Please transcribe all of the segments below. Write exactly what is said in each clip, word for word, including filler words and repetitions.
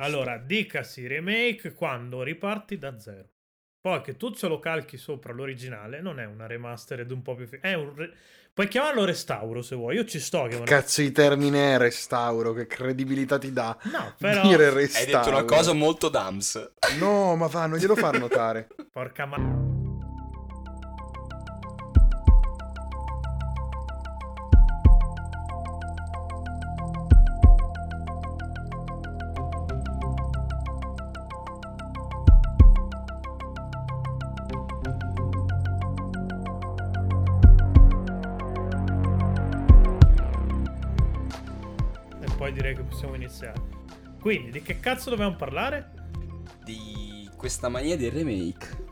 basta. Allora, dicasi remake quando riparti da zero. Poi che tu ce lo calchi sopra l'originale, non è una remastered un po' più... Fi- è un re- Puoi chiamarlo restauro se vuoi, io ci sto. Che cazzo di termine è restauro, che credibilità ti dà? No, però... Dire restauro. Hai detto una cosa molto dams. No, ma va, non glielo far notare. Porca ma... Direi che possiamo iniziare. Quindi, di che cazzo dobbiamo parlare? Di questa mania del remake.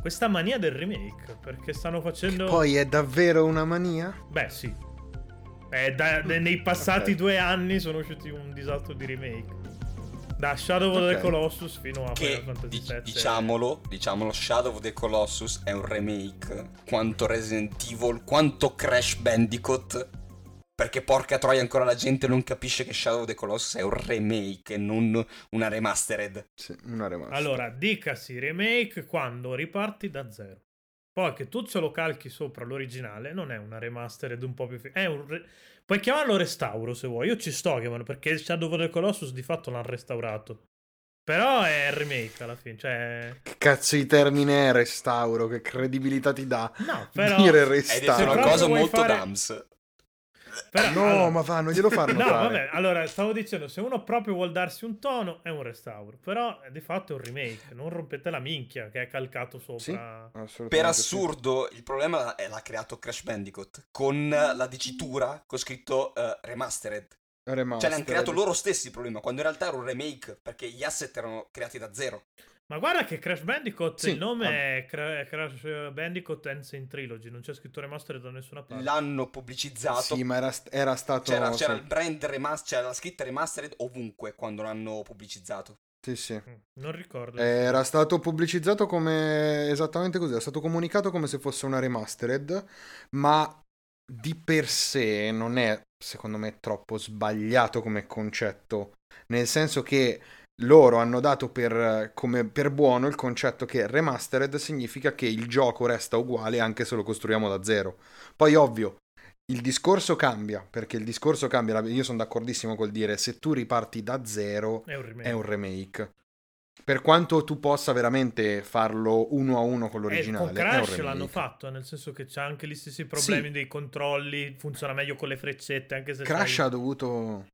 Questa mania del remake, perché stanno facendo... Che poi è davvero una mania? Beh, sì. È da, de, nei passati okay. due anni sono usciti un disastro di remake. Da Shadow okay. of the Colossus fino a che, Final Fantasy dic- sette. Diciamolo, diciamolo, Shadow of the Colossus è un remake. Quanto Resident Evil, quanto Crash Bandicoot... Perché porca troia ancora la gente non capisce che Shadow of the Colossus è un remake e non una remastered. Sì, una remastered. Allora, dicasi remake quando riparti da zero. Poi che tu ce lo calchi sopra l'originale, non è una remastered un po' più... Fi- è un re- Puoi chiamarlo restauro se vuoi, io ci sto chiamando, perché Shadow of the Colossus di fatto l'hanno restaurato. Però è remake alla fine, cioè... Che cazzo di termine è restauro, che credibilità ti dà? No, però... Dire restauro. È una cosa molto fare... dams. Però, no, allora... ma va, non glielo fanno. No, fare. Vabbè, allora stavo dicendo, se uno proprio vuol darsi un tono è un restauro, però di fatto è un remake, non rompete la minchia che è calcato sopra. Sì, per assurdo, sì. Il problema è l'ha creato Crash Bandicoot con la dicitura con scritto uh, remastered. remastered. Cioè l'hanno creato loro stessi il problema, quando in realtà era un remake, perché gli asset erano creati da zero. Ma guarda che Crash Bandicoot, sì, il nome ah. è Cra- Crash Bandicoot Ensign Trilogy, non c'è scritto remastered da nessuna parte. L'hanno pubblicizzato. Sì, ma era, era stato... C'era, c'era il brand remastered, c'era la scritta remastered ovunque quando l'hanno pubblicizzato. Sì, sì. Non ricordo. Era stato pubblicizzato come... Esattamente così, era stato comunicato come se fosse una remastered, ma di per sé non è, secondo me, troppo sbagliato come concetto. Nel senso che... Loro hanno dato per, come per buono il concetto che remastered significa che il gioco resta uguale anche se lo costruiamo da zero. Poi ovvio, il discorso cambia, perché il discorso cambia, io sono d'accordissimo col dire se tu riparti da zero è un remake. È un remake. Per quanto tu possa veramente farlo uno a uno con l'originale. Eh, con Crash l'hanno fatto, nel senso che c'ha anche gli stessi problemi sì. dei controlli, funziona meglio con le freccette, anche se Crash stai... ha dovuto...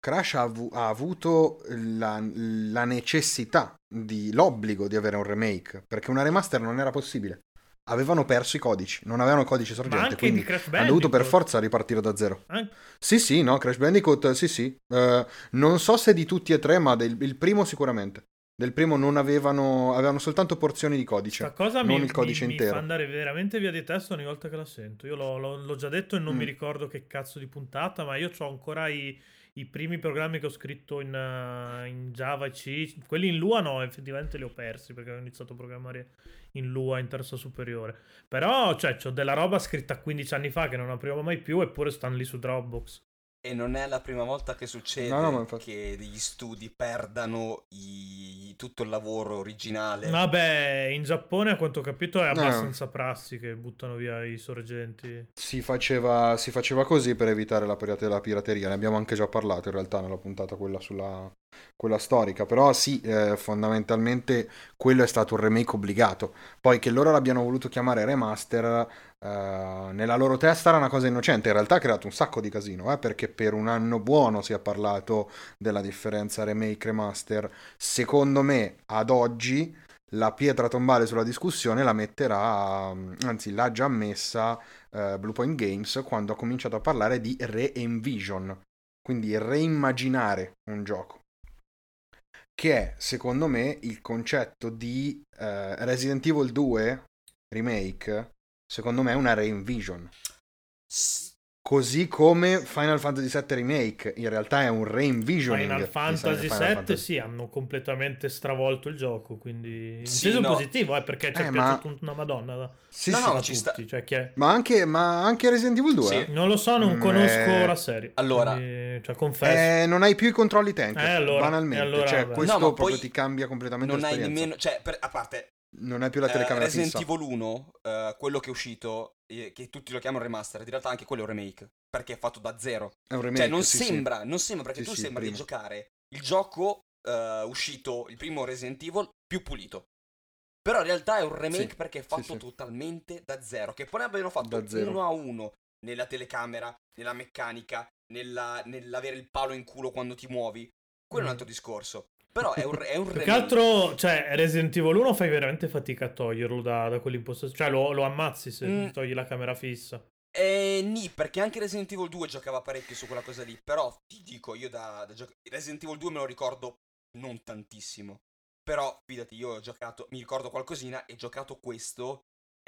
Crash ha, av- ha avuto la, la necessità, di, l'obbligo di avere un remake, perché una remaster non era possibile. Avevano perso i codici, non avevano codice sorgente, quindi hanno dovuto per forza ripartire da zero. Anche? Sì, sì, no, Crash Bandicoot, sì, sì. Uh, non so se di tutti e tre, ma del il primo sicuramente. Del primo non avevano, avevano soltanto porzioni di codice, questa cosa non mi, il codice mi, intero. Mi fa andare veramente via di testa ogni volta che la sento. Io l'ho, l'ho, l'ho già detto e non mm. mi ricordo che cazzo di puntata, ma io c'ho ancora i... I primi programmi che ho scritto in, uh, in Java e C, quelli in Lua no, effettivamente li ho persi perché avevo iniziato a programmare in Lua in terza superiore. Però, cioè, c'ho della roba scritta quindici anni fa che non aprivo mai più, eppure stanno lì su Dropbox. E non è la prima volta che succede no, no, che degli studi perdano i... tutto il lavoro originale. Vabbè, in Giappone a quanto ho capito è abbastanza no. prassi che buttano via i sorgenti. Si faceva, si faceva così per evitare la, pirate, la pirateria, ne abbiamo anche già parlato in realtà nella puntata quella sulla quella storica, però sì, eh, fondamentalmente quello è stato un remake obbligato. Poi che loro l'abbiano voluto chiamare remaster... Uh, nella loro testa era una cosa innocente, in realtà ha creato un sacco di casino, eh, perché per un anno buono si è parlato della differenza remake remaster. Secondo me ad oggi la pietra tombale sulla discussione la metterà, anzi l'ha già messa uh, Bluepoint Games quando ha cominciato a parlare di re-envision, quindi reimmaginare un gioco, che è secondo me il concetto di uh, Resident Evil due Remake. Secondo me è una re-envision. Così come Final Fantasy sette Remake, in realtà è un re-envisioning. Final Fantasy sette, sì, hanno completamente stravolto il gioco, quindi in sì, senso no. positivo, eh, perché ci eh, è ma... piaciuto una madonna. Sì, no, sì, no, no, ci sta. Cioè, è... ma, anche, ma anche Resident Evil due? Sì. Non lo so, non conosco mm, la serie. Allora, quindi, cioè, confesso. Eh, non hai più i controlli tank, eh, allora, banalmente. Allora, cioè, questo no, proprio ti cambia completamente non l'esperienza. Hai nemmeno, cioè, per, a parte... non è più la telecamera uh, Resident fissa. Evil uno, uh, quello che è uscito, eh, che tutti lo chiamano remastered, in realtà anche quello è un remake, perché è fatto da zero. È un remake, cioè non sì, sembra, sì. non sembra, perché sì, tu sì, sembra primo. di giocare il gioco uh, uscito, il primo Resident Evil, più pulito. Però in realtà è un remake sì, perché è fatto sì, sì. totalmente da zero, che poi ne abbiano fatto uno a uno nella telecamera, nella meccanica, nella, nell'avere il palo in culo quando ti muovi. Quello mm. è un altro discorso. Però è un, è un remake. Più che altro, cioè, Resident Evil uno fai veramente fatica a toglierlo da, da quell'impostazione. Cioè, lo, lo ammazzi se mm. togli la camera fissa. Eh, nì, perché anche Resident Evil due giocava parecchio su quella cosa lì. Però, ti dico, io da, da gioca- Resident Evil due me lo ricordo non tantissimo. Però, fidati, io ho giocato, mi ricordo qualcosina e ho giocato questo.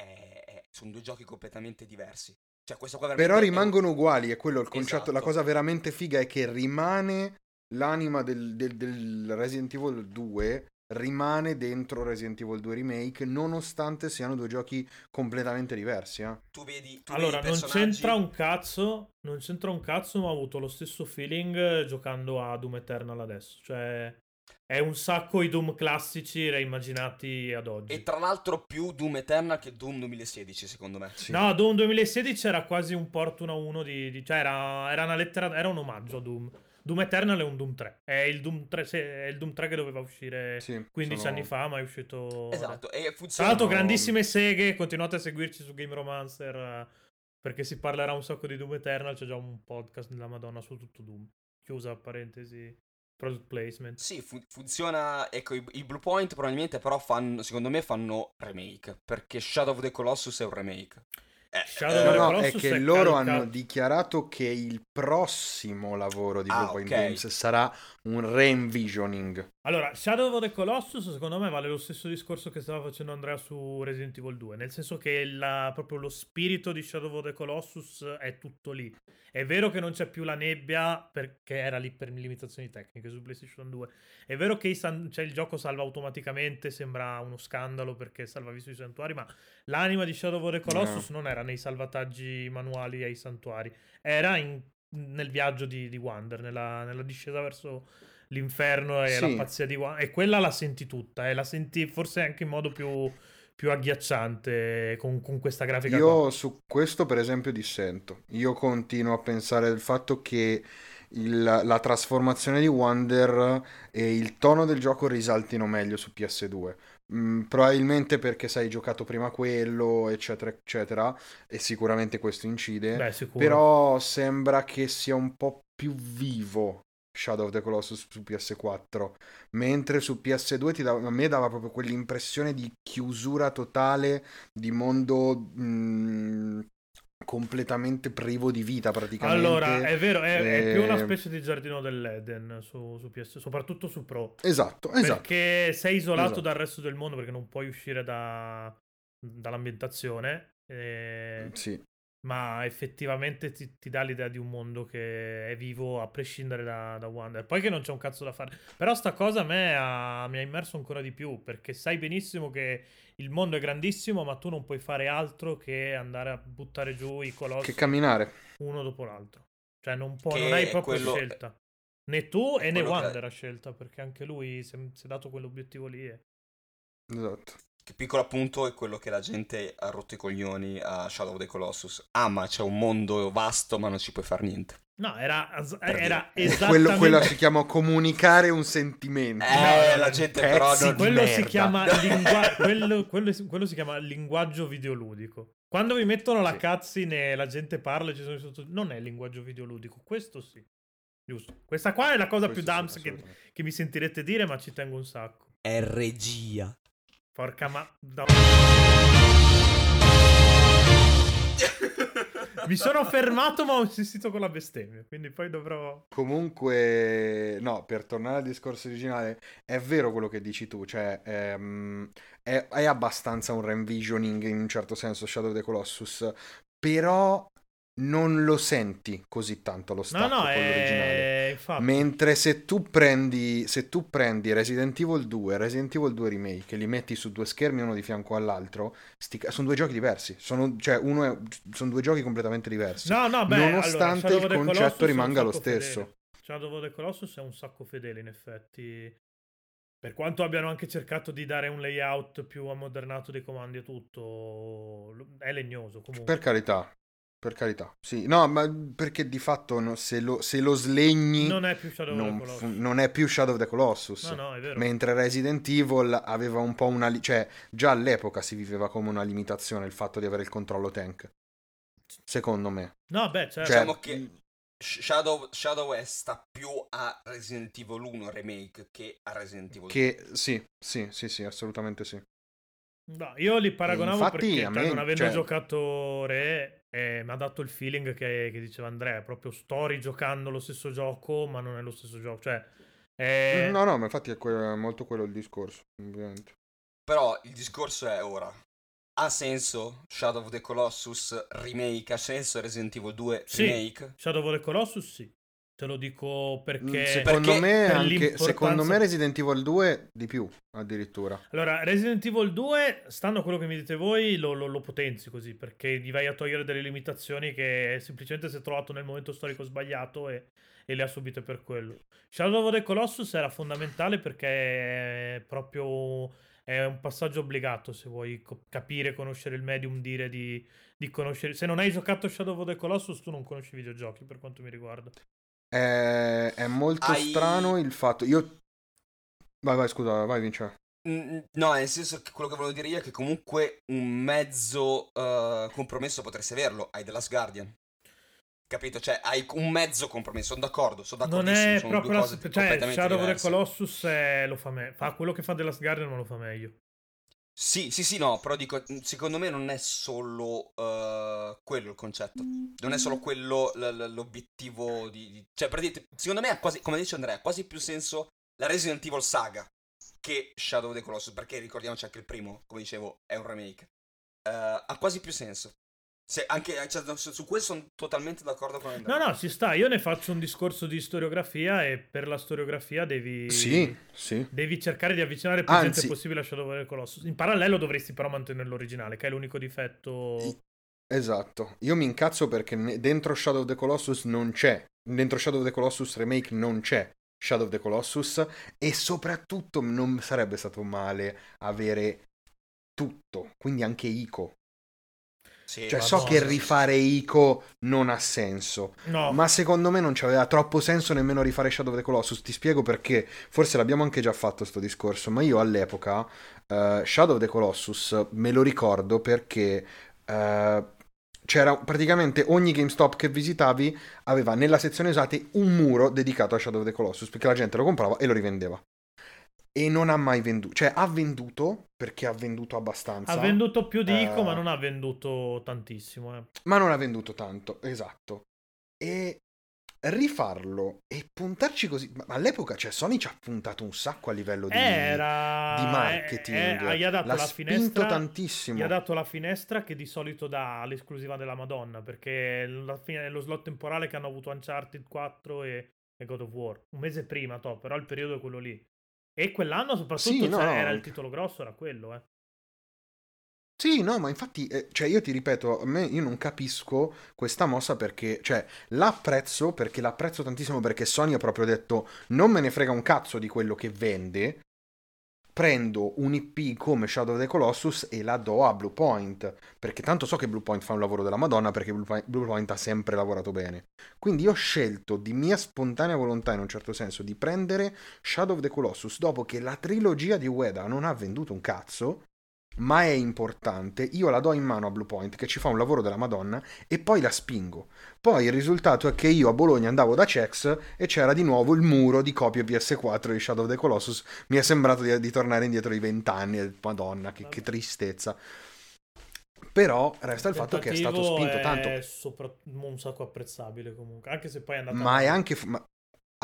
Eh, eh, sono due giochi completamente diversi. Cioè, questa qua veramente... Però rimangono uguali, è quello il concetto. Esatto. La cosa veramente figa è che rimane... l'anima del, del, del Resident Evil due rimane dentro Resident Evil due Remake, nonostante siano due giochi completamente diversi. Eh. Tu vedi, tu allora, vedi non personaggi... c'entra un cazzo, non c'entra un cazzo, ma ho avuto lo stesso feeling giocando a Doom Eternal adesso. Cioè, è un sacco i Doom classici reimmaginati ad oggi. E tra l'altro più Doom Eternal che Doom duemilasedici, secondo me. Sì. No, Doom duemilasedici era quasi un port uno a uno di, di... cioè era, era una lettera, era un omaggio a Doom. Doom Eternal è un Doom tre, è il Doom tre, è il Doom tre che doveva uscire sì, quindici sono... anni fa, ma è uscito... Esatto, e funzionano... Tra l'altro grandissime seghe, continuate a seguirci su Game Romancer, perché si parlerà un sacco di Doom Eternal, c'è già un podcast della Madonna su tutto Doom, chiusa parentesi, product placement. Sì, fun- funziona, ecco, i, i Blue Point probabilmente però fanno, secondo me fanno remake, perché Shadow of the Colossus è un remake. Eh, no, no, è che loro carica. hanno dichiarato che il prossimo lavoro di Blue ah, Point okay. Games sarà un re-envisioning. Allora, Shadow of the Colossus secondo me vale lo stesso discorso che stava facendo Andrea su Resident Evil due, nel senso che la, proprio lo spirito di Shadow of the Colossus è tutto lì. È vero che non c'è più la nebbia perché era lì per limitazioni tecniche su PlayStation due, è vero che i san- cioè il gioco salva automaticamente, sembra uno scandalo perché salvavi sui santuari, ma l'anima di Shadow of the Colossus no. non era nei salvataggi manuali ai santuari, era in, nel viaggio di, di Wander, nella, nella discesa verso l'inferno e sì. la pazzia di Wander, e quella la senti tutta, e eh, la senti forse anche in modo più, più agghiacciante con, con questa grafica io qua. Su questo per esempio dissento, io continuo a pensare del fatto che il, la trasformazione di Wander e il tono del gioco risaltino meglio su P S due. Mm, probabilmente perché sai giocato prima quello eccetera eccetera, e sicuramente questo incide. Beh, sicuro. Però sembra che sia un po' più vivo Shadow of the Colossus su P S quattro, mentre su P S due ti dava, a me dava proprio quell'impressione di chiusura totale, di mondo mh, completamente privo di vita praticamente. Allora è vero, è, e... è più una specie di giardino dell'Eden su, su P S, soprattutto su Pro. Esatto, esatto. Perché sei isolato esatto. dal resto del mondo, perché non puoi uscire da, dall'ambientazione e... sì. Ma effettivamente ti, ti dà l'idea di un mondo che è vivo a prescindere da, da Wander. Poi che non c'è un cazzo da fare. Però sta cosa a me ha, mi ha immerso ancora di più, perché sai benissimo che il mondo è grandissimo, ma tu non puoi fare altro che andare a buttare giù i colossi. Che camminare. Uno dopo l'altro. Cioè non, può, non hai proprio quello... scelta. Né tu e né Wander che... ha scelta, perché anche lui si è, si è dato quell'obiettivo lì. E... esatto. Che piccolo appunto è quello che la gente ha rotto i coglioni a Shadow of the Colossus. Ah, ma c'è un mondo vasto, ma non ci puoi fare niente. No, era, era esattamente... quello, quello si chiama comunicare un sentimento. Eh, no, la gente però non quello si merda. Chiama lingua... quello, quello, quello si chiama linguaggio videoludico. Quando vi mettono la sì. cazzine, la gente parla e ci sono i sotto... Non è linguaggio videoludico, questo sì. Giusto. Questa qua è la cosa questo più dumps sì, che, che mi sentirete dire, ma ci tengo un sacco. È regia. Porca ma... No. Mi sono fermato ma ho insistito con la bestemmia, quindi poi dovrò... Comunque, no, per tornare al discorso originale, è vero quello che dici tu, cioè ehm, è, è abbastanza un re-envisioning in un certo senso Shadow of the Colossus, però non lo senti così tanto lo stacco no, no, con è... l'originale. Infatti. Mentre se tu prendi se tu prendi Resident Evil due e Resident Evil due Remake e li metti su due schermi uno di fianco all'altro, sti... sono due giochi diversi, sono, cioè uno è... sono due giochi completamente diversi. No, no, beh, nonostante allora, il concetto rimanga lo stesso. Fedele. Shadow of the Colossus è un sacco fedele, in effetti. Per quanto abbiano anche cercato di dare un layout più ammodernato dei comandi e tutto, è legnoso comunque. Per carità. Per carità, sì, no, ma perché di fatto no, se, lo, se lo slegni non è più Shadow non, of the Colossus, non è più Shadow of the Colossus. No, no, è vero. Mentre Resident Evil aveva un po' una, li- cioè già all'epoca si viveva come una limitazione il fatto di avere il controllo tank, secondo me. No, beh, certo. Cioè, diciamo che Shadow, Shadow West sta più a Resident Evil uno Remake che a Resident Evil due. Che sì, sì, sì, sì, assolutamente sì. No, io li paragonavo infatti, perché me, non avendo cioè... giocato Re eh, mi ha dato il feeling che, che diceva Andrea, proprio story giocando lo stesso gioco ma non è lo stesso gioco, cioè eh... no no ma infatti è que- molto quello il discorso ovviamente. Però il discorso è ora ha senso Shadow of the Colossus Remake, ha senso Resident Evil due Remake? Sì, Shadow of the Colossus sì, te lo dico perché secondo perché me per anche, secondo me Resident Evil due di più addirittura. Allora Resident Evil due stando a quello che mi dite voi lo, lo, lo potenzi così perché gli vai a togliere delle limitazioni che semplicemente si è trovato nel momento storico sbagliato e, e le ha subite per quello. Shadow of the Colossus era fondamentale perché è proprio è un passaggio obbligato se vuoi co- capire, conoscere il medium, dire di, di conoscere. Se non hai giocato Shadow of the Colossus tu non conosci i videogiochi per quanto mi riguarda. È molto Ai... strano il fatto. Io. Vai, vai, scusa, vai, Vince. No, nel senso che quello che volevo dire io è che comunque un mezzo uh, compromesso potresti averlo. Hai The Last Guardian, capito? Cioè, hai un mezzo compromesso. Sono d'accordo, sono d'accordo. Non è sono proprio la... cioè, Shadow of the Colossus è... lo fa me. Fa quello che fa The Last Guardian, ma lo fa meglio. Sì, sì, sì, no, però dico, secondo me non è solo uh, quello il concetto, non è solo quello l- l- l'obiettivo di, di... Cioè, per dire, secondo me ha quasi, come dice Andrea, ha quasi più senso la Resident Evil saga che Shadow of the Colossus, perché ricordiamoci anche il primo, come dicevo, è un remake. Uh, ha quasi più senso. Se anche cioè, su questo sono totalmente d'accordo con Andrea. No, no, si sta, io ne faccio un discorso di storiografia e per la storiografia devi sì, sì. devi cercare di avvicinare il più gente possibile a Shadow of the Colossus. In parallelo dovresti però mantenere l'originale, che è l'unico difetto. Esatto. Io mi incazzo perché dentro Shadow of the Colossus non c'è, dentro Shadow of the Colossus Remake non c'è Shadow of the Colossus e soprattutto non sarebbe stato male avere tutto, quindi anche Ico. Sì, cioè so no, che rifare Ico non ha senso no. Ma secondo me non c'aveva troppo senso nemmeno rifare Shadow of the Colossus. Ti spiego perché, forse l'abbiamo anche già fatto sto discorso, ma io all'epoca uh, Shadow of the Colossus me lo ricordo perché uh, c'era praticamente ogni GameStop che visitavi aveva nella sezione usate un muro dedicato a Shadow of the Colossus perché la gente lo comprava e lo rivendeva. E non ha mai venduto, cioè ha venduto perché ha venduto abbastanza. Ha venduto più di Ico, eh... ma non ha venduto tantissimo. Eh. Ma non ha venduto tanto, esatto. E rifarlo e puntarci così. Ma all'epoca, cioè, Sony ci ha puntato un sacco a livello di, Era... di marketing. Eh, eh, gli ha dato L'ha la finestra. Tantissimo. Gli ha dato la finestra che di solito dà l'esclusiva della Madonna perché la fine, lo slot temporale che hanno avuto Uncharted quattro e, e God of War un mese prima, top, però il periodo è quello lì. E quell'anno soprattutto sì, no, cioè, no, era il titolo grosso, era quello, eh. Sì, no, ma infatti, eh, cioè io ti ripeto, a me io non capisco questa mossa perché, cioè, l'apprezzo perché l'apprezzo tantissimo perché Sony ha proprio detto non me ne frega un cazzo di quello che vende, prendo un I P come Shadow of the Colossus e la do a Blue Point, perché tanto so che Blue Point fa un lavoro della Madonna perché Blue Point, Blue Point ha sempre lavorato bene. Quindi io ho scelto di mia spontanea volontà in un certo senso di prendere Shadow of the Colossus dopo che la trilogia di Ueda non ha venduto un cazzo, ma è importante, io la do in mano a Blue Point che ci fa un lavoro della Madonna e poi la spingo. Poi il risultato è che io a Bologna andavo da Cex e c'era di nuovo il muro di copie P S quattro di Shadow of the Colossus. Mi è sembrato di, di tornare indietro di vent'anni, Madonna che, che tristezza. Però resta il, il fatto che è stato spinto è tanto sopra... un sacco apprezzabile comunque, anche se poi è andato ma a... è anche ma...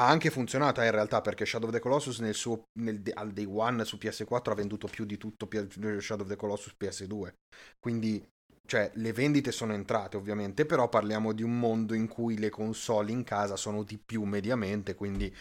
ha anche funzionato eh, in realtà perché Shadow of the Colossus nel suo nel, al day one su P S quattro ha venduto più di tutto P S, Shadow of the Colossus P S due, quindi cioè le vendite sono entrate ovviamente, però parliamo di un mondo in cui le console in casa sono di più mediamente, quindi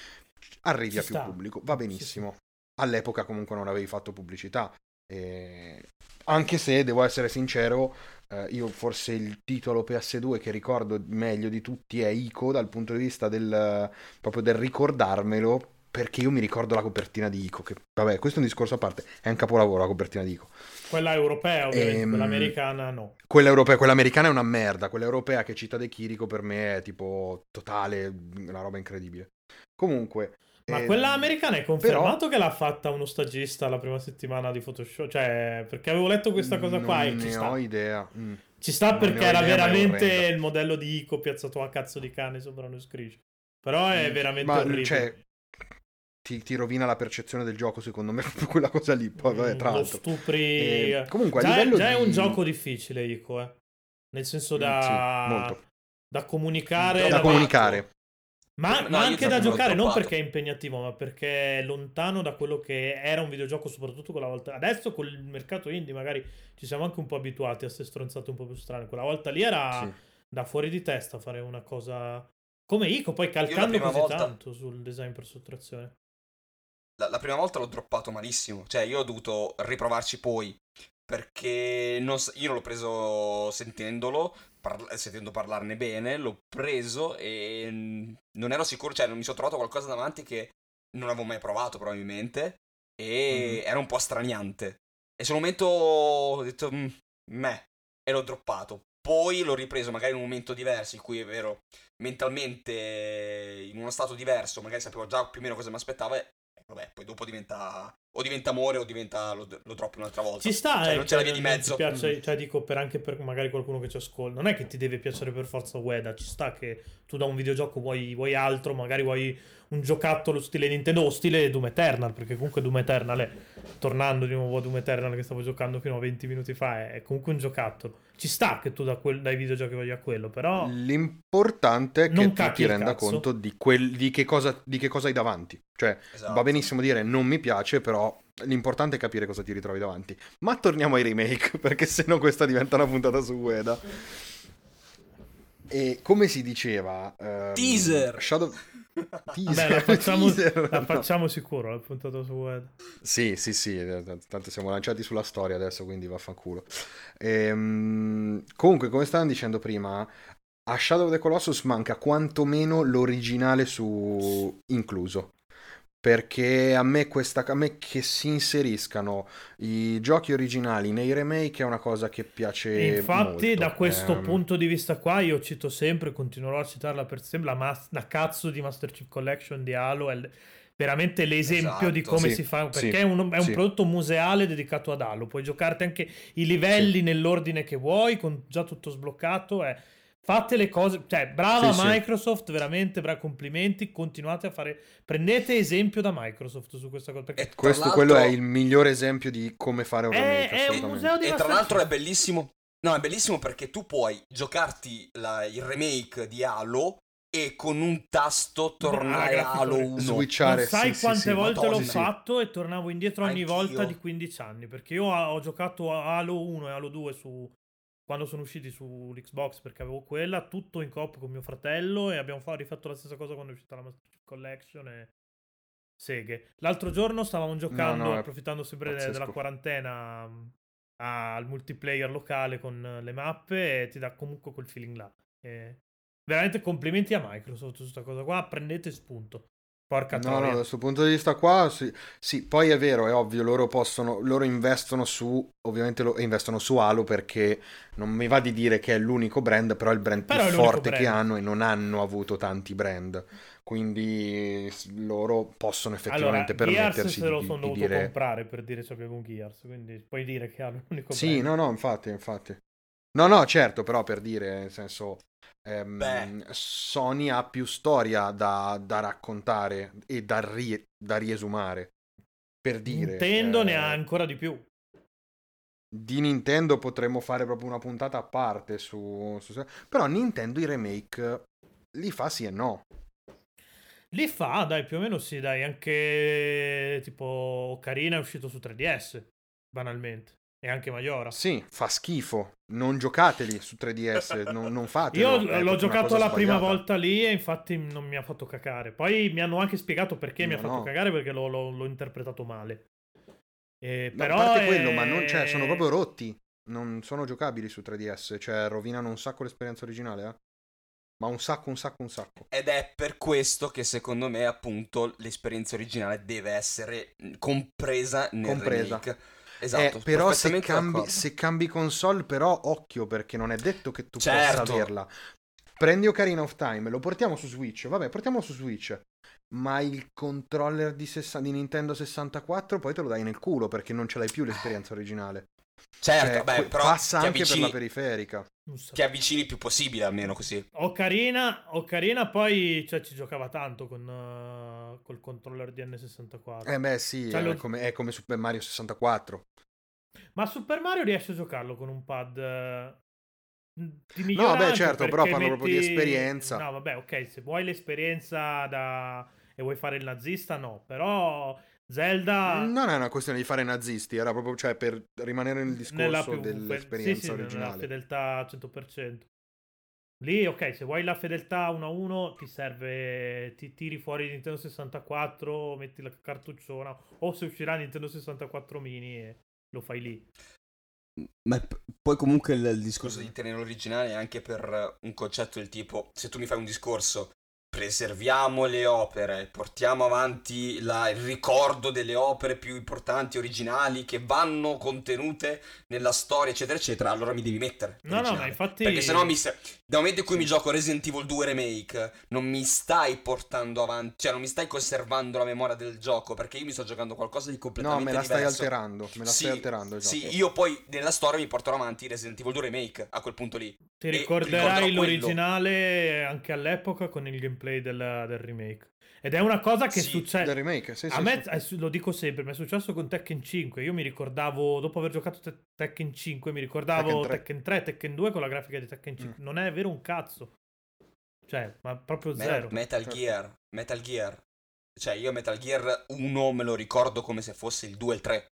arrivi Ci a più sta. pubblico, va benissimo. Sì, sì. All'epoca comunque non avevi fatto pubblicità, eh, anche se devo essere sincero, eh, io forse il titolo P S due che ricordo meglio di tutti è Ico, dal punto di vista del proprio del ricordarmelo, perché io mi ricordo la copertina di Ico, che vabbè, questo è un discorso a parte, è un capolavoro la copertina di Ico. Quella europea ovviamente, ehm, quella americana no. Quella europea, quella americana è una merda, quella europea che cita De Chirico per me è tipo totale, una roba incredibile. Comunque... Ma ehm, quella americana è confermato però... che l'ha fatta uno stagista la prima settimana di Photoshop, cioè perché avevo letto questa cosa qua non e ci sta. Non ne ho idea. Mm. Ci sta non perché era idea, veramente il modello di Ico piazzato a cazzo di cane sopra uno scrigno. Però è mm. veramente Ma, orribile. Cioè... Ti, ti rovina la percezione del gioco, secondo me, proprio quella cosa lì. Poi, vabbè, tra lo l'altro. stupri. Eh, comunque, già, a livello già di... è un gioco difficile, Ico, eh. Nel senso da. Sì, da comunicare. Da, da comunicare. Ma, no, ma anche da giocare, non perché è impegnativo, ma perché è lontano da quello che era un videogioco, soprattutto quella volta. Adesso con il mercato indie, magari ci siamo anche un po' abituati a queste stronzate un po' più strane. Quella volta lì era sì. da fuori di testa fare una cosa come Ico, poi calcando così volta... tanto sul design per sottrazione. La, la prima volta l'ho droppato malissimo, cioè io ho dovuto riprovarci poi, perché non, io non l'ho preso sentendolo, parla, sentendo parlarne bene, l'ho preso e non ero sicuro, cioè non mi sono trovato qualcosa davanti che non avevo mai provato probabilmente, e mm. era un po' straniante. E sul momento ho detto, meh, e l'ho droppato. Poi l'ho ripreso magari in un momento diverso, in cui è vero, mentalmente in uno stato diverso, magari sapevo già più o meno cosa mi aspettavo. Vabbè, poi dopo diventa o diventa amore o diventa lo, lo droppi un'altra volta. Ci sta, cioè, eh, non c'è la via di mezzo. Ti piace, mm. cioè dico per anche per magari qualcuno che ci ascolta, non è che ti deve piacere per forza Ueda, ci sta che tu da un videogioco vuoi, vuoi altro, magari vuoi un giocattolo stile Nintendo, stile Doom Eternal, perché comunque Doom Eternal è, tornando di nuovo a Doom Eternal che stavo giocando fino a venti minuti fa, è comunque un giocattolo. Ci sta che tu da quel, dai videogiochi voglia quello, però l'importante è che tu ti renda cazzo. conto di, quel, di, che cosa, di che cosa hai davanti. Cioè, esatto. va benissimo dire non mi piace, però l'importante è capire cosa ti ritrovi davanti. Ma torniamo ai remake, perché sennò questa diventa una puntata su Ueda. E come si diceva... Ehm, teaser! Shadow... Teaser. Beh, la facciamo, teaser, la facciamo no. sicuro, l'ho puntato su web. Sì, sì, sì, tanto siamo lanciati sulla storia adesso, quindi vaffanculo. Ehm, comunque, come stavamo dicendo prima, a Shadow of the Colossus manca quantomeno l'originale su incluso. Perché a me, questa, a me che si inseriscano i giochi originali nei remake è una cosa che piace e infatti molto. Da questo um... punto di vista qua io cito sempre, continuerò a citarla per sempre, la, mas- la cazzo di Master Chief Collection di Halo è l- veramente l'esempio esatto, di come sì, si fa, perché sì, è un, è un sì. prodotto museale dedicato ad Halo, puoi giocarti anche i livelli sì. nell'ordine che vuoi, con già tutto sbloccato, è... Fate le cose, cioè brava sì, Microsoft, sì. veramente bravi, complimenti, continuate a fare, prendete esempio da Microsoft su questa cosa. Perché e questo quello è il migliore esempio di come fare un remake. È, è un museo di e tra l'altro è bellissimo, no è bellissimo perché tu puoi giocarti la, il remake di Halo e con un tasto tornare a Halo uno. Switchare, non sai sì, quante sì, volte sì, l'ho sì. fatto e tornavo indietro ogni Anch'io. volta di quindici anni, perché io ho giocato a Halo uno e Halo due su... quando sono usciti sull'Xbox, perché avevo quella, tutto in coop con mio fratello, e abbiamo fa- rifatto la stessa cosa quando è uscita la Master Chief Collection e seghe. L'altro giorno stavamo giocando, no, no, approfittando sempre pazzesco. della quarantena, a- al multiplayer locale con le mappe, e ti dà comunque quel feeling là. E veramente complimenti a Microsoft su questa cosa qua, prendete spunto. Porca no, no, da questo punto di vista qua sì, sì, poi è vero, è ovvio, loro possono, loro investono su, ovviamente lo, investono su Halo, perché non mi va di dire che è l'unico brand, però è il brand però più forte brand. che hanno, e non hanno avuto tanti brand, quindi loro possono effettivamente allora, permettersi Gears se lo sono di, dovuto di dire... comprare per dire che abbiamo un Gears, quindi puoi dire che hanno l'unico sì, brand. Sì, no, no, infatti, infatti. No, no, certo, però per dire, nel senso... Beh. Sony ha più storia da, da raccontare e da, ri, da riesumare, per dire. Nintendo eh, ne ha ancora di più. Di Nintendo potremmo fare proprio una puntata a parte su, su però Nintendo i remake li fa sì e no. Li fa, dai, più o meno sì, dai, anche tipo Ocarina è uscito su tre D S, banalmente. E anche Maiora. Sì, fa schifo. Non giocateli su tre D S, non, non fatelo. Io l'ho giocato la prima volta lì e infatti non mi ha fatto cacare. Poi mi hanno anche spiegato perché no, mi ha fatto no. cagare, perché l'ho, l'ho, l'ho interpretato male. Eh, no, però a parte è... quello, ma non, cioè, sono proprio rotti. Non sono giocabili su tre D S, cioè rovinano un sacco l'esperienza originale, eh? Ma un sacco, un sacco, un sacco. Ed è per questo che secondo me, appunto, l'esperienza originale deve essere compresa nel compresa. remake. Esatto, eh, però se cambi, se cambi console, però occhio, perché non è detto che tu certo. possa averla. Prendi Ocarina of Time, lo portiamo su Switch, vabbè, portiamo su Switch, ma il controller di, sessanta, di Nintendo sessantaquattro poi te lo dai nel culo, perché non ce l'hai più l'esperienza originale. Certo, cioè, beh, però passa anche avvicini, per la periferica. So. Ti avvicini il più possibile, almeno così. Ocarina, Ocarina poi cioè, ci giocava tanto con uh, col controller di N sessantaquattro. Eh beh sì, cioè, è, lo... come, è come Super Mario sessantaquattro. Ma Super Mario riesce a giocarlo con un pad uh, di miglioraggio. No, beh certo, però parlo metti... proprio di esperienza. No, vabbè, ok, se vuoi l'esperienza da... e vuoi fare il nazista, no, però... Zelda non è una questione di fare nazisti, era proprio cioè per rimanere nel discorso più, dell'esperienza sì, sì, originale, la fedeltà cento per cento lì, ok, se vuoi la fedeltà uno a uno ti serve, ti tiri fuori Nintendo sessantaquattro, metti la cartucciona, o se uscirà Nintendo sessantaquattro mini e lo fai lì. Ma p- poi comunque il, il discorso di tenere l'originale è anche per un concetto del tipo, se tu mi fai un discorso preserviamo le opere, portiamo avanti la, il ricordo delle opere più importanti, originali, che vanno contenute nella storia, eccetera, eccetera, allora mi devi mettere. No, originale. No, ma infatti... Perché sennò mi se... dal momento in cui sì. mi gioco Resident Evil due Remake, non mi stai portando avanti, cioè non mi stai conservando la memoria del gioco, perché io mi sto giocando qualcosa di completamente diverso. No, me la diverso. stai alterando, me la sì, stai alterando. Esatto. Sì, io poi nella storia mi porterò avanti Resident Evil due Remake, a quel punto lì. Ti ricorderai l'originale quello. Anche all'epoca con il gameplay Del, del remake, ed è una cosa che sì, succede remake, sì, sì, a me sì. eh, lo dico sempre, mi è successo con Tekken cinque. Io mi ricordavo, dopo aver giocato te- Tekken cinque, mi ricordavo Tekken tre. Tekken tre, Tekken due con la grafica di Tekken cinque. Mm. Non è vero un cazzo, cioè, ma proprio Metal, zero. Metal Gear, Metal Gear, cioè io Metal Gear uno me lo ricordo come se fosse il due e il tre.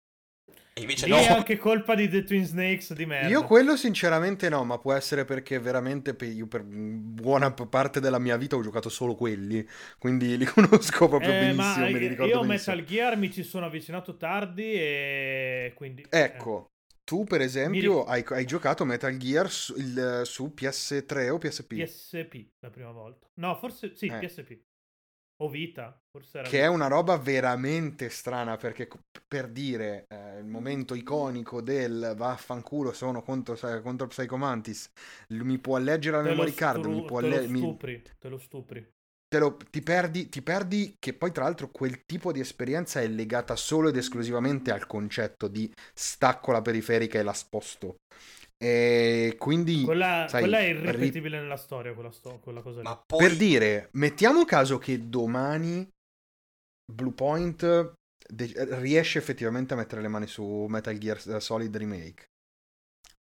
E invece no. È anche colpa di The Twin Snakes di merda. Io quello sinceramente no, ma può essere perché veramente io per buona parte della mia vita ho giocato solo quelli, quindi li conosco proprio eh, benissimo, me li ricordo io benissimo. Metal Gear mi ci sono avvicinato tardi e quindi... Ecco, eh. tu per esempio hai, hai giocato Metal Gear su, il, su P S tre o P S P? P S P la prima volta. No, forse sì, eh. P S P. O Vita, forse era che vita. È una roba veramente strana, perché per dire eh, il momento iconico del vaffanculo sono contro, contro Psycho Mantis, mi può leggere la memory stru- card, mi può te, le- lo stupri, mi... te lo stupri te lo ti perdi ti perdi che poi tra l'altro quel tipo di esperienza è legata solo ed esclusivamente al concetto di stacco la periferica e la sposto. E quindi quella, sai, quella è irripetibile ri... nella storia, quella, sto, quella cosa lì. Ma poi... Per dire, mettiamo caso che domani Blue Point de- riesce effettivamente a mettere le mani su Metal Gear Solid Remake.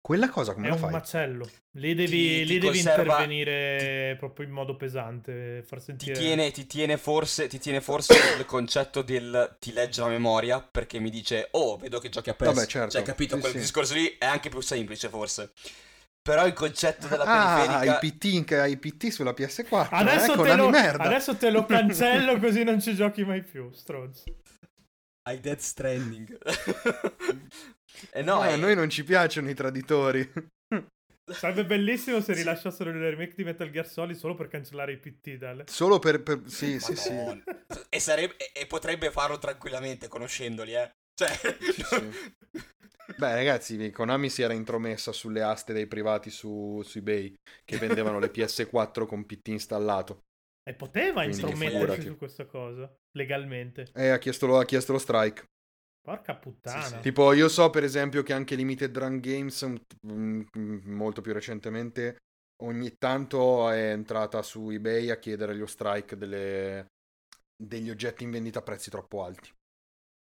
Quella cosa come è la fai? È un macello. Lì devi, ti, lì ti devi conserva, intervenire ti, proprio in modo pesante, far sentire... Ti tiene, ti tiene forse, ti tiene forse il concetto del ti legge la memoria, perché mi dice, oh, vedo che giochi a P E S. Vabbè, certo. Cioè, capito, sì, quel sì. discorso lì è anche più semplice, forse. Però il concetto della periferica... Ah, I P T, I P T sulla P S quattro, adesso ecco, te lo, merda. Adesso te lo cancello così non ci giochi mai più, stronzo. Hai Death Stranding. Eh no, no, eh... A noi non ci piacciono i traditori. Sarebbe bellissimo se rilasciassero il remake di Metal Gear Solid solo per cancellare i P T dalle... Solo per... per... Sì, sì, sì. E, sarebbe... e potrebbe farlo tranquillamente conoscendoli, eh. Cioè... Sì, sì. Beh, ragazzi, Konami si era intromessa sulle aste dei privati su, su eBay che vendevano le P S quattro con P T installato. E poteva intromettersi su questa cosa, legalmente. Eh, ha chiesto lo, ha chiesto lo strike. Porca puttana. Sì, sì. Tipo io so per esempio che anche Limited Run Games molto più recentemente ogni tanto è entrata su eBay a chiedere lo strike delle... degli oggetti in vendita a prezzi troppo alti,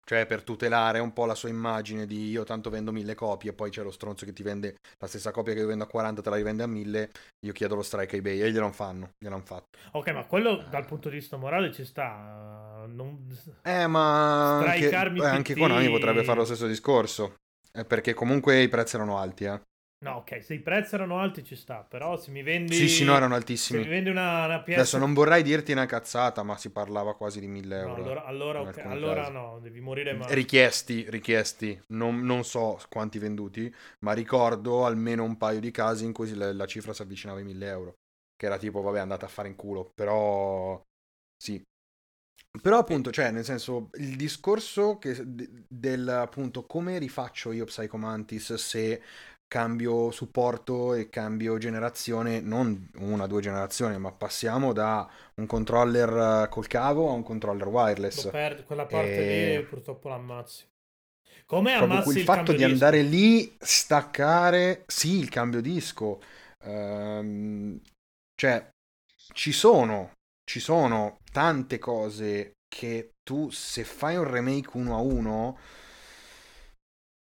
cioè per tutelare un po' la sua immagine di io tanto vendo mille copie, poi c'è lo stronzo che ti vende la stessa copia che io vendo a quaranta, te la rivende a mille, io chiedo lo strike a eBay e gliel'hanno fanno, gliel'hanno fatto. Ok, ma quello dal punto di vista morale ci sta. Non... Eh, ma anche, eh, anche Konami potrebbe fare lo stesso discorso. Eh, perché comunque i prezzi erano alti, eh. No, ok, se i prezzi erano alti ci sta, però se mi vendi... Sì, sì, no, erano altissimi. Se mi vendi una, una piazza... Adesso non vorrei dirti una cazzata, ma si parlava quasi di mille euro. No, allora allora, okay, allora no, devi morire male. Richiesti, richiesti, non, non so quanti venduti, ma ricordo almeno un paio di casi in cui la, la cifra si avvicinava ai mille euro. Che era tipo, vabbè, andate a fare in culo, però... Sì. Però appunto, cioè, nel senso, il discorso che, del, appunto, come rifaccio io Psycho Mantis se... cambio supporto e cambio generazione, non una o due generazioni, ma passiamo da un controller col cavo a un controller wireless. Lo perdo, quella parte e... lì purtroppo l'ammazzi. Come ammazzi il, il fatto di andare disco? Lì, staccare, sì, il cambio disco. Ehm, cioè, ci sono, ci sono tante cose che tu, se fai un remake uno a uno...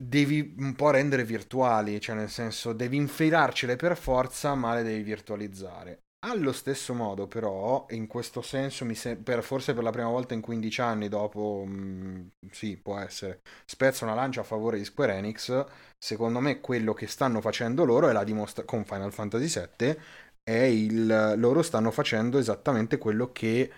devi un po' rendere virtuali, cioè nel senso devi infilarcele per forza, ma le devi virtualizzare. Allo stesso modo però, in questo senso, mi se- per, forse per la prima volta in quindici anni dopo, mh, sì, può essere, spezzo una lancia a favore di Square Enix. Secondo me quello che stanno facendo loro è la dimostra- con Final Fantasy sette, è il loro stanno facendo esattamente quello che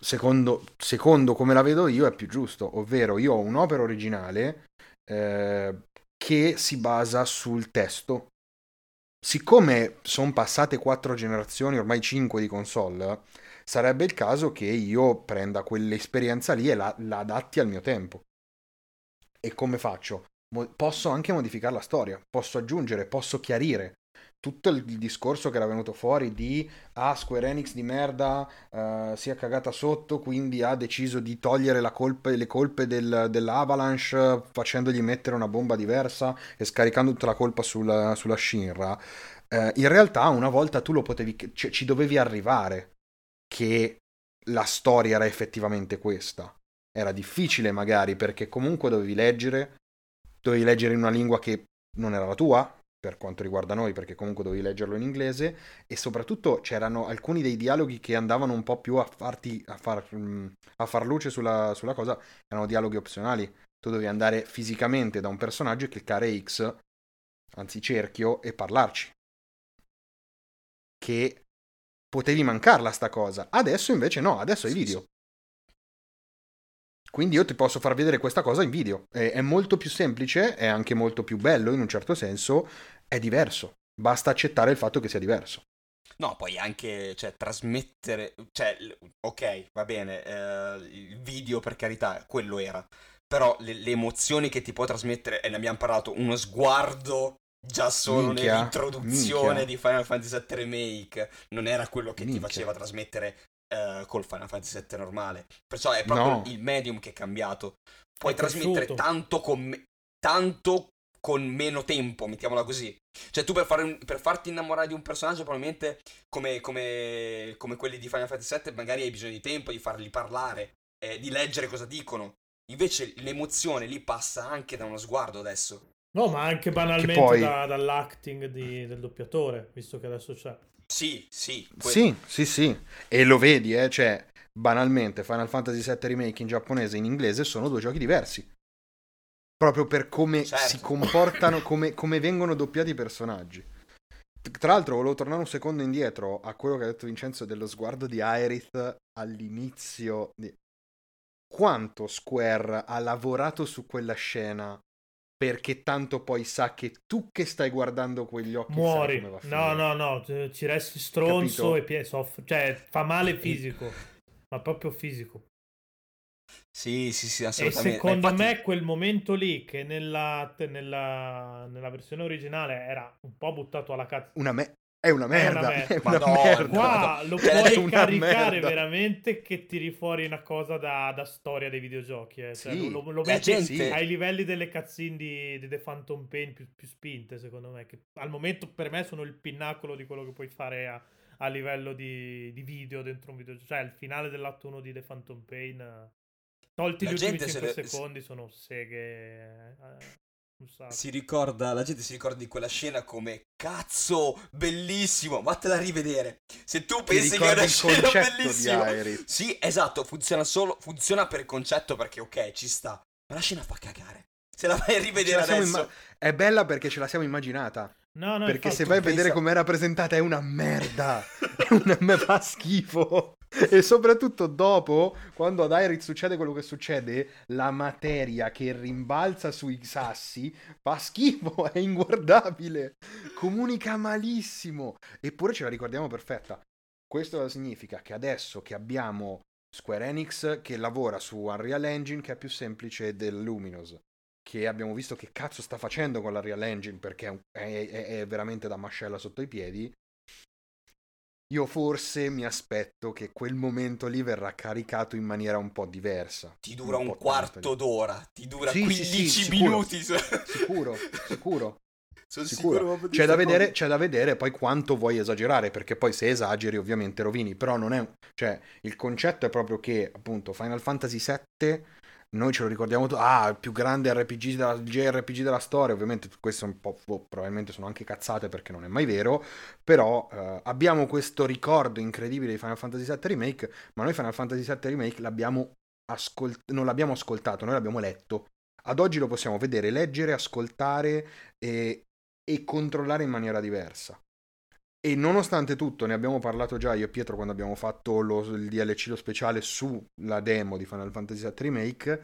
secondo, secondo come la vedo io è più giusto, ovvero io ho un'opera originale che si basa sul testo. Siccome sono passate quattro generazioni, ormai cinque di console, sarebbe il caso che io prenda quell'esperienza lì e la, la adatti al mio tempo. E come faccio? Mo- posso anche modificare la storia, posso aggiungere, posso chiarire. Tutto il discorso che era venuto fuori di ah, Square Enix di merda, eh, si è cagata sotto, quindi ha deciso di togliere la colpe, le colpe del, dell'Avalanche facendogli mettere una bomba diversa e scaricando tutta la colpa sulla, sulla Shinra. Eh, in realtà una volta tu lo potevi, c- ci dovevi arrivare che la storia era effettivamente questa. Era difficile magari perché comunque dovevi leggere, dovevi leggere in una lingua che non era la tua, per quanto riguarda noi, perché comunque dovevi leggerlo in inglese, e soprattutto c'erano alcuni dei dialoghi che andavano un po' più a farti a far, a far luce sulla, sulla cosa, erano dialoghi opzionali. Tu dovevi andare fisicamente da un personaggio e cliccare X, anzi cerchio, e parlarci. Che potevi mancarla sta cosa. Adesso invece no, adesso hai video. Quindi io ti posso far vedere questa cosa in video. È molto più semplice, è anche molto più bello in un certo senso, è diverso. Basta accettare il fatto che sia diverso. No, poi anche, cioè, trasmettere... Cioè, ok, va bene, eh, il video per carità, quello era. Però le, le emozioni che ti può trasmettere, e ne abbiamo parlato, uno sguardo... Già solo minchia, nell'introduzione minchia. di Final Fantasy sette Remake non era quello che minchia. ti faceva trasmettere uh, col Final Fantasy sette normale. Perciò è proprio no. il medium che è cambiato. Puoi è trasmettere cresciuto. tanto con me- tanto con meno tempo, mettiamola così. Cioè tu per, fare un- per farti innamorare di un personaggio probabilmente come, come, come quelli di Final Fantasy sette magari hai bisogno di tempo, di farli parlare, eh, di leggere cosa dicono. Invece l'emozione lì passa anche da uno sguardo adesso. No, ma anche banalmente poi... da, dall'acting di, del doppiatore, visto che adesso c'è. Sì, sì. Quello. Sì, sì, sì. E lo vedi, eh? Cioè, banalmente, Final Fantasy sette Remake in giapponese e in inglese sono due giochi diversi. Proprio per come certo. si comportano, come, come vengono doppiati i personaggi. Tra l'altro, volevo tornare un secondo indietro a quello che ha detto Vincenzo dello sguardo di Aerith all'inizio. Di... Quanto Square ha lavorato su quella scena? Perché tanto poi sa che tu che stai guardando quegli occhi muori. Come va a finire. No, no, no, ci resti stronzo. Capito? E pie- soff- cioè fa male fisico, e... ma proprio fisico. Sì, sì, sì, assolutamente. E secondo infatti... me quel momento lì che nella, nella, nella versione originale era un po' buttato alla cazzo. Una me- è una merda. È una merda. È una Madonna, merda. Qua lo puoi caricare merda. veramente che tiri fuori una cosa da, da storia dei videogiochi. Eh. Cioè, sì, lo, lo metti gente... ai livelli delle cutscene di, di The Phantom Pain più, più spinte, secondo me. Che al momento per me sono il pinnacolo di quello che puoi fare a, a livello di, di video dentro un videogioco. Cioè il finale dell'atto uno di The Phantom Pain, tolti gli ultimi cinque secondi, le... sono seghe... Eh. Si ricorda, la gente si ricorda di quella scena come cazzo bellissimo, vattela a rivedere. Se tu pensi che è una scena bellissima, sì, esatto, funziona solo funziona per il concetto perché ok, ci sta, ma la scena fa cagare. se la vai a rivedere adesso. Imma- è bella perché ce la siamo immaginata. No, no, perché se vai a vedere pensa... com'è rappresentata è una merda, è una merda, fa schifo. E soprattutto dopo, quando ad Aerith succede quello che succede, la materia che rimbalza sui sassi fa schifo, è inguardabile, comunica malissimo, eppure ce la ricordiamo perfetta. Questo significa che adesso che abbiamo Square Enix che lavora su Unreal Engine, che è più semplice del Luminous, che abbiamo visto che cazzo sta facendo con la Real Engine, perché è, è, è veramente da mascella sotto i piedi. Io forse mi aspetto che quel momento lì verrà caricato in maniera un po' diversa. Ti dura un, un quarto d'ora, ti dura sì, quindici sì, sì, minuti. Sicuro, sicuro, sicuro. Sono sicuro. sicuro c'è, da vedere, c'è da vedere poi quanto vuoi esagerare, perché poi se esageri ovviamente rovini. Però non è... cioè, il concetto è proprio che, appunto, Final Fantasy sette... noi ce lo ricordiamo, ah, il più grande R P G della, J R P G della storia, ovviamente questo è un po', boh, probabilmente sono anche cazzate perché non è mai vero, però eh, abbiamo questo ricordo incredibile di Final Fantasy sette Remake, ma noi Final Fantasy sette Remake l'abbiamo ascolt- non l'abbiamo ascoltato, noi l'abbiamo letto, ad oggi lo possiamo vedere, leggere, ascoltare e, e controllare in maniera diversa. E nonostante tutto, ne abbiamo parlato già io e Pietro quando abbiamo fatto lo, il D L C, lo speciale sulla demo di Final Fantasy sette Remake,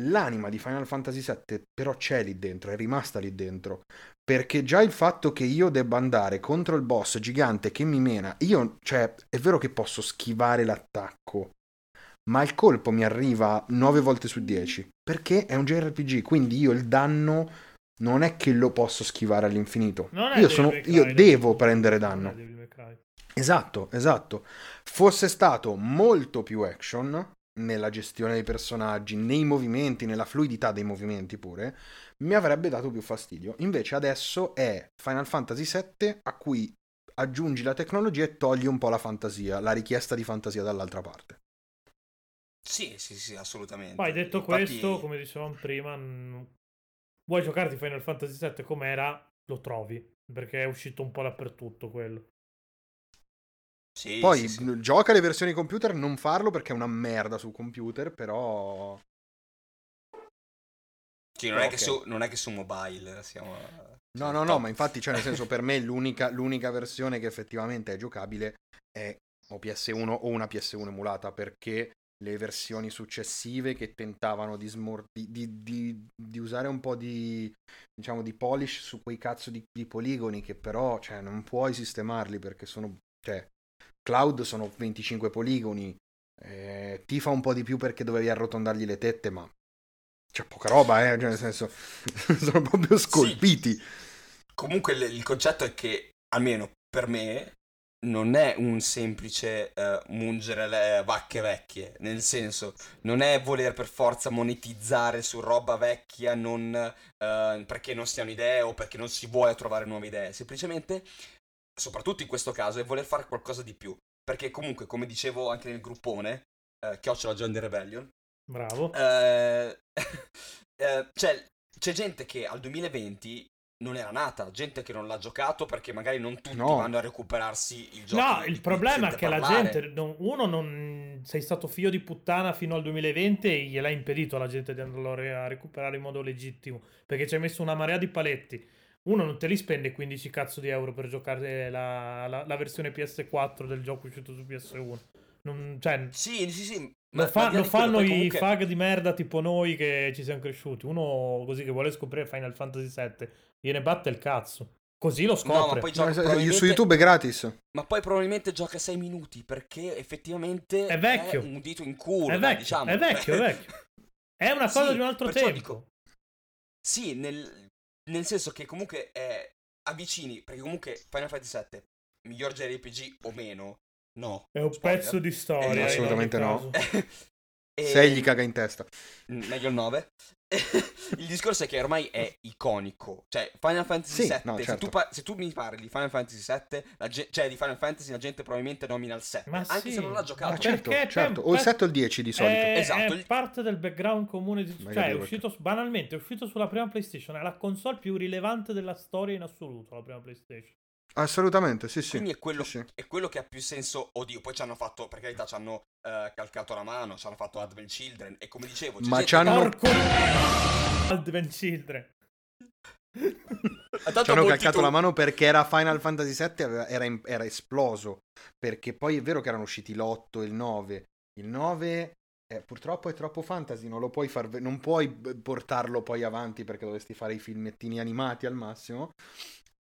l'anima di Final Fantasy sette però c'è lì dentro, è rimasta lì dentro, perché già il fatto che io debba andare contro il boss gigante che mi mena, io, cioè, è vero che posso schivare l'attacco, ma il colpo mi arriva nove volte su dieci, perché è un J R P G, quindi io il danno... non è che lo posso schivare all'infinito. Io, sono, io devo prendere danno. Esatto, esatto. Fosse stato molto più action nella gestione dei personaggi, nei movimenti, nella fluidità dei movimenti pure, mi avrebbe dato più fastidio. Invece adesso è Final Fantasy sette a cui aggiungi la tecnologia e togli un po' la fantasia, la richiesta di fantasia dall'altra parte. Sì, sì, sì, assolutamente. Poi detto Infatti... questo, come dicevamo prima... vuoi giocarti Final Fantasy sette com'era, lo trovi, perché è uscito un po' dappertutto quello. Sì, Poi sì, sì. Gioca le versioni computer, non farlo perché è una merda sul computer, però... Sì, non, però è okay. che su, non è che su mobile siamo... No, no, top. no, ma infatti, cioè, nel senso, per me l'unica, l'unica versione che effettivamente è giocabile è o P S uno o una P S uno emulata, perché... le versioni successive che tentavano di, smor- di, di, di, di usare un po' di, diciamo, di polish su quei cazzo di, di poligoni che però, cioè, non puoi sistemarli perché sono, cioè, Cloud sono venticinque poligoni, eh, ti fa un po' di più perché dovevi arrotondargli le tette, ma c'è poca roba, eh, cioè, nel senso, sono proprio scolpiti. Sì. Comunque l- il concetto è che, almeno per me, non è un semplice uh, mungere le vacche vecchie, nel senso, non è voler per forza monetizzare su roba vecchia non uh, perché non si hanno idee o perché non si vuole trovare nuove idee, semplicemente, soprattutto in questo caso, è voler fare qualcosa di più, perché comunque, come dicevo anche nel gruppone, uh, chiocciola John the Rebellion, bravo, uh, uh, c'è, c'è gente che al duemilaventi non era nata, gente che non l'ha giocato perché magari non tutti no. vanno a recuperarsi il gioco. No, il problema è che parlare. la gente non, uno non sei stato figlio di puttana fino al duemilaventi e gliel'ha impedito alla gente di andarlo a recuperare in modo legittimo, perché ci hai messo una marea di paletti. Uno non te li spende quindici cazzo di euro per giocare la, la, la versione P S quattro del gioco uscito su P S uno. Non, cioè, sì, sì, sì. Ma, lo, fa, lo fanno i comunque... fag di merda tipo noi che ci siamo cresciuti. Uno così che vuole scoprire Final Fantasy sette gliene batte il cazzo, così lo scopre. No, ma poi gioca, no, probabilmente... su YouTube è gratis. Ma poi probabilmente gioca sei minuti perché effettivamente è vecchio, è un dito in culo, è vecchio, dai, diciamo. è vecchio, è vecchio. È una cosa sì, di un altro tempo. Dico, sì, nel, nel senso che comunque è avvicini, perché comunque Final Fantasy sette, miglior J R P G o meno, no. È un spoiler. Pezzo di storia. Eh, assolutamente no. E... se gli caga in testa. Meglio il nove. Il discorso è che ormai è iconico. Cioè, Final Fantasy sì, sette, no, certo. se, tu pa- se tu mi parli di Final Fantasy sette, la ge- cioè di Final Fantasy la gente probabilmente nomina il sette. Ma anche sì. se non l'ha giocato. Ma certo, certo. O il sette o il dieci di solito. È, esatto. è parte del background comune di... Cioè, è uscito, banalmente, è uscito sulla prima PlayStation. È la console più rilevante della storia in assoluto, la prima PlayStation. Assolutamente, sì, sì. Quindi è quello, sì, sì. è quello che ha più senso, oddio, poi ci hanno fatto, per carità, ci hanno uh, calcato la mano, ci hanno fatto Advent Children, e come dicevo... C'è ma ci hanno... Porco... Advent Children. Ci hanno calcato tu... la mano perché era Final Fantasy sette, aveva, era, era esploso, perché poi è vero che erano usciti l'otto e il nove. Il nove eh, purtroppo è troppo fantasy, non lo puoi far, non puoi portarlo poi avanti perché dovresti fare i filmettini animati al massimo.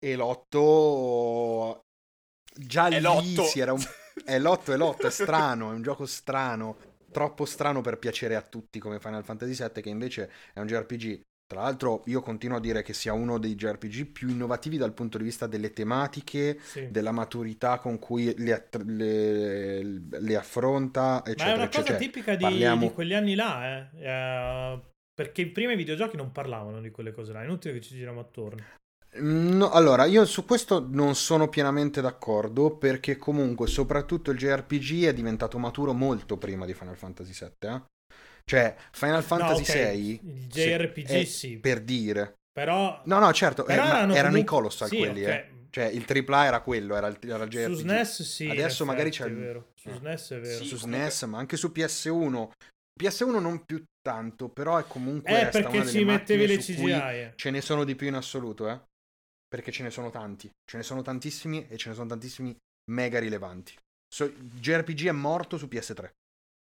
E l'otto già è lì l'otto. Si era un... è l'otto, è l'otto, è strano, è un gioco strano, troppo strano per piacere a tutti come Final Fantasy sette, che invece è un J R P G. Tra l'altro io continuo a dire che sia uno dei J R P G più innovativi dal punto di vista delle tematiche, sì, della maturità con cui le, att- le, le affronta, eccetera. Ma è una cosa cioè, tipica di, parliamo... di quegli anni là, eh? Eh, perché prima i videogiochi non parlavano di quelle cose là, è inutile che ci giriamo attorno. No, allora, io su questo non sono pienamente d'accordo, perché comunque soprattutto il J R P G è diventato maturo molto prima di Final Fantasy sette, eh? Cioè Final Fantasy no, okay. sei il J R P G se, sì, per dire, però no no certo eh, erano, erano i Colossal, sì, quelli okay. eh. Cioè il tripla A era quello, era il, era il J R P G su S N E S, sì, adesso magari c'è il... su S N E S è vero, su S N E S, ma anche su P S uno P S uno non più tanto, però è comunque eh, resta perché ci mettevi le C G I eh. Ce ne sono di più in assoluto, eh perché ce ne sono tanti, ce ne sono tantissimi e ce ne sono tantissimi mega rilevanti. So, J R P G è morto su P S tre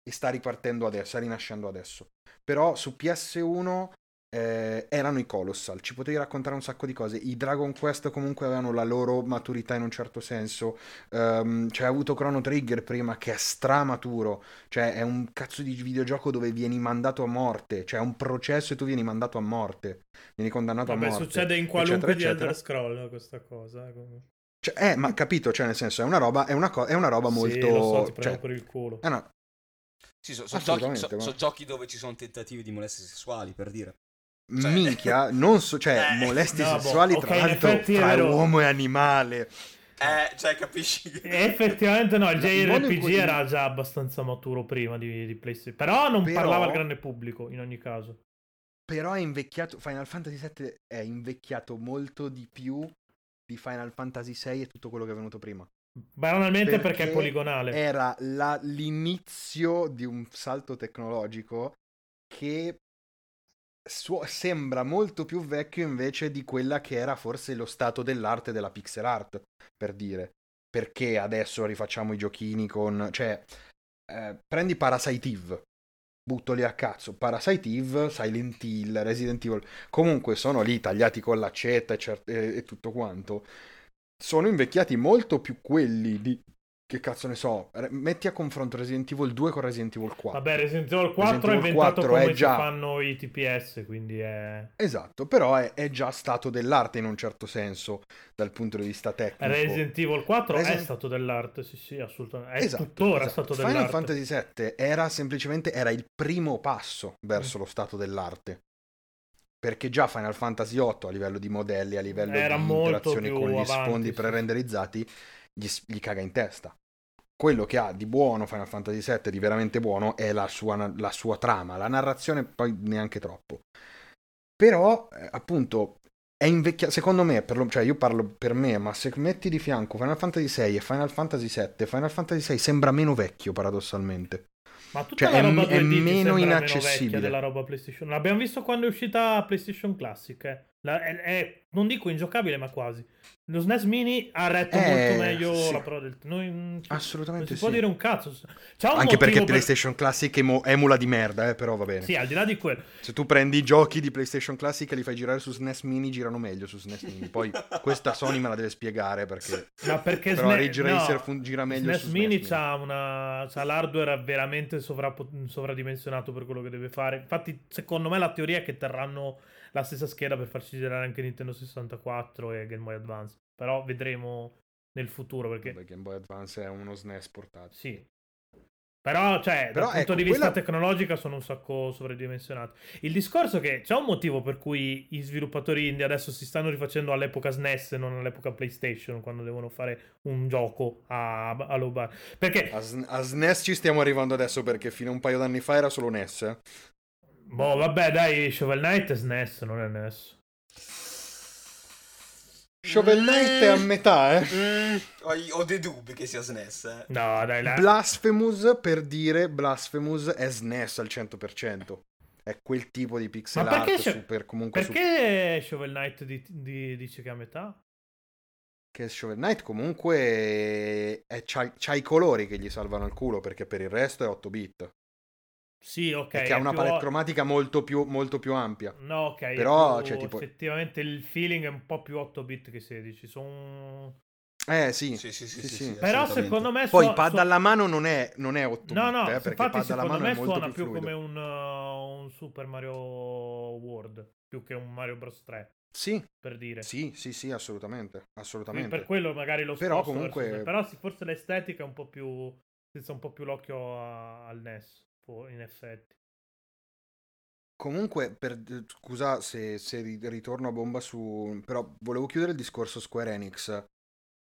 e sta ripartendo adesso, sta rinascendo adesso, però su P S uno eh, erano i Colossal, ci potevi raccontare un sacco di cose. I Dragon Quest comunque avevano la loro maturità in un certo senso, um, c'è cioè, avuto Chrono Trigger prima, che è stramaturo, cioè è un cazzo di videogioco dove vieni mandato a morte, cioè è un processo e tu vieni mandato a morte, vieni condannato Vabbè, a morte. Vabbè, succede in qualunque eccetera, di eccetera. Elder Scroll questa cosa comunque. Cioè, eh ma capito, cioè nel senso è una roba, è una, co- è una roba molto sì, lo so, ti prendo cioè, per il culo è una... Sì, sono so giochi, so, so giochi dove ci sono tentativi di molestie sessuali, per dire. Cioè... Minchia, non so, cioè, eh, molestie no, sessuali, boh, tra okay, l'altro, tra ero... uomo e animale. Eh, cioè, capisci? Che... Effettivamente no, il J R P G in... era già abbastanza maturo prima di, di PlayStation, però non però... parlava al grande pubblico, in ogni caso. Però è invecchiato, Final Fantasy sette è invecchiato molto di più di Final Fantasy sei e tutto quello che è venuto prima. Banalmente perché, perché è poligonale. Era la, l'inizio di un salto tecnologico che su- sembra molto più vecchio invece di quella che era forse lo stato dell'arte della pixel art, per dire. Perché adesso rifacciamo i giochini con... Cioè, eh, prendi Parasite Eve, buttoli a cazzo. Parasite Eve, Silent Hill, Resident Evil... Comunque sono lì tagliati con l'accetta e, cert- e-, e tutto quanto... Sono invecchiati molto più quelli di... Che cazzo ne so? Metti a confronto Resident Evil due con Resident Evil quattro. Vabbè, Resident Evil quattro Resident Evil è inventato quattro come già... fanno i T P S, quindi è... Esatto, però è, è già stato dell'arte in un certo senso, dal punto di vista tecnico. Resident Evil quattro Resident... è stato dell'arte, sì sì, assolutamente. È esatto, tuttora esatto. stato dell'arte. Final Fantasy sette era semplicemente era il primo passo verso mm. lo stato dell'arte. Perché già Final Fantasy otto a livello di modelli, a livello era di interazioni con gli avanti, sfondi sì. pre-renderizzati, gli, gli caga in testa. Quello che ha di buono Final Fantasy sette, di veramente buono, è la sua, la sua trama, la narrazione poi neanche troppo. Però, appunto, è invecchiato, secondo me, per lo, cioè io parlo per me, ma se metti di fianco Final Fantasy sei e Final Fantasy sette, Final Fantasy sei sembra meno vecchio paradossalmente. Ma tutta cioè, la roba è, è meno inaccessibile meno della roba PlayStation. L'abbiamo visto quando è uscita PlayStation Classic. Eh. La, è, è, non dico ingiocabile, ma quasi. Lo S N E S Mini ha retto eh, molto meglio sì. la prova del. Noi, assolutamente non si sì. può dire un cazzo. C'ha un Anche perché per... PlayStation Classic emo, emula di merda, eh, però va bene. Sì, al di là di quello. Se tu prendi i giochi di PlayStation Classic e li fai girare su S N E S Mini, girano meglio su S N E S Mini. Poi questa Sony me la deve spiegare perché. Ma perché però Ridge S N E S... Racer no. fun... gira meglio S N E S su S N E S Mini. Mini c'ha una c'ha l'hardware veramente sovrapo... sovradimensionato per quello che deve fare. Infatti, secondo me la teoria è che terranno la stessa scheda per farci girare anche Nintendo sessantaquattro e Game Boy Advance, però vedremo nel futuro perché Vabbè, Game Boy Advance è uno S N E S portato. Sì. Però cioè però dal ecco, punto di vista quella... tecnologica sono un sacco sovradimensionati. Il discorso è che c'è un motivo per cui i sviluppatori indie adesso si stanno rifacendo all'epoca S N E S e non all'epoca PlayStation quando devono fare un gioco a, a low bar. Perché a, S- a S N E S ci stiamo arrivando adesso perché fino a un paio d'anni fa era solo N E S. Eh? Boh, vabbè, dai, Shovel Knight è S N E S, non è N E S. Shovel Knight è a metà, eh. Mm, ho, ho dei dubbi che sia S N E S, eh. No, dai, là. Blasphemous, per dire, Blasphemous è S N E S al cento per cento. è quel tipo di pixel art Sh- super comunque perché su... Shovel Knight di, di, dice che a metà? Che Shovel Knight comunque è, c'ha, c'ha i colori che gli salvano il culo, perché per il resto è otto bit. Sì, ok. Perché ha una palette o... cromatica molto più, molto più ampia. No, ok. Però più, cioè, tipo... effettivamente il feeling è un po' più otto bit che sedici. Sono... Eh sì. Sì, sì, sì, sì, sì, sì. Però secondo me... Poi su... pad alla mano non è, non è otto bit. No, no, eh, perché infatti pad alla mano me è molto suona più, più come un, uh, un Super Mario World, più che un Mario Bros tre. Sì, per dire. Sì, sì, sì, assolutamente, assolutamente. Quindi per quello magari lo sposto. Però comunque verso... però sì, forse l'estetica è un po' più, senza un po' più l'occhio a... al N E S, in effetti. Comunque per... scusa se, se ritorno a bomba su, però volevo chiudere il discorso Square Enix.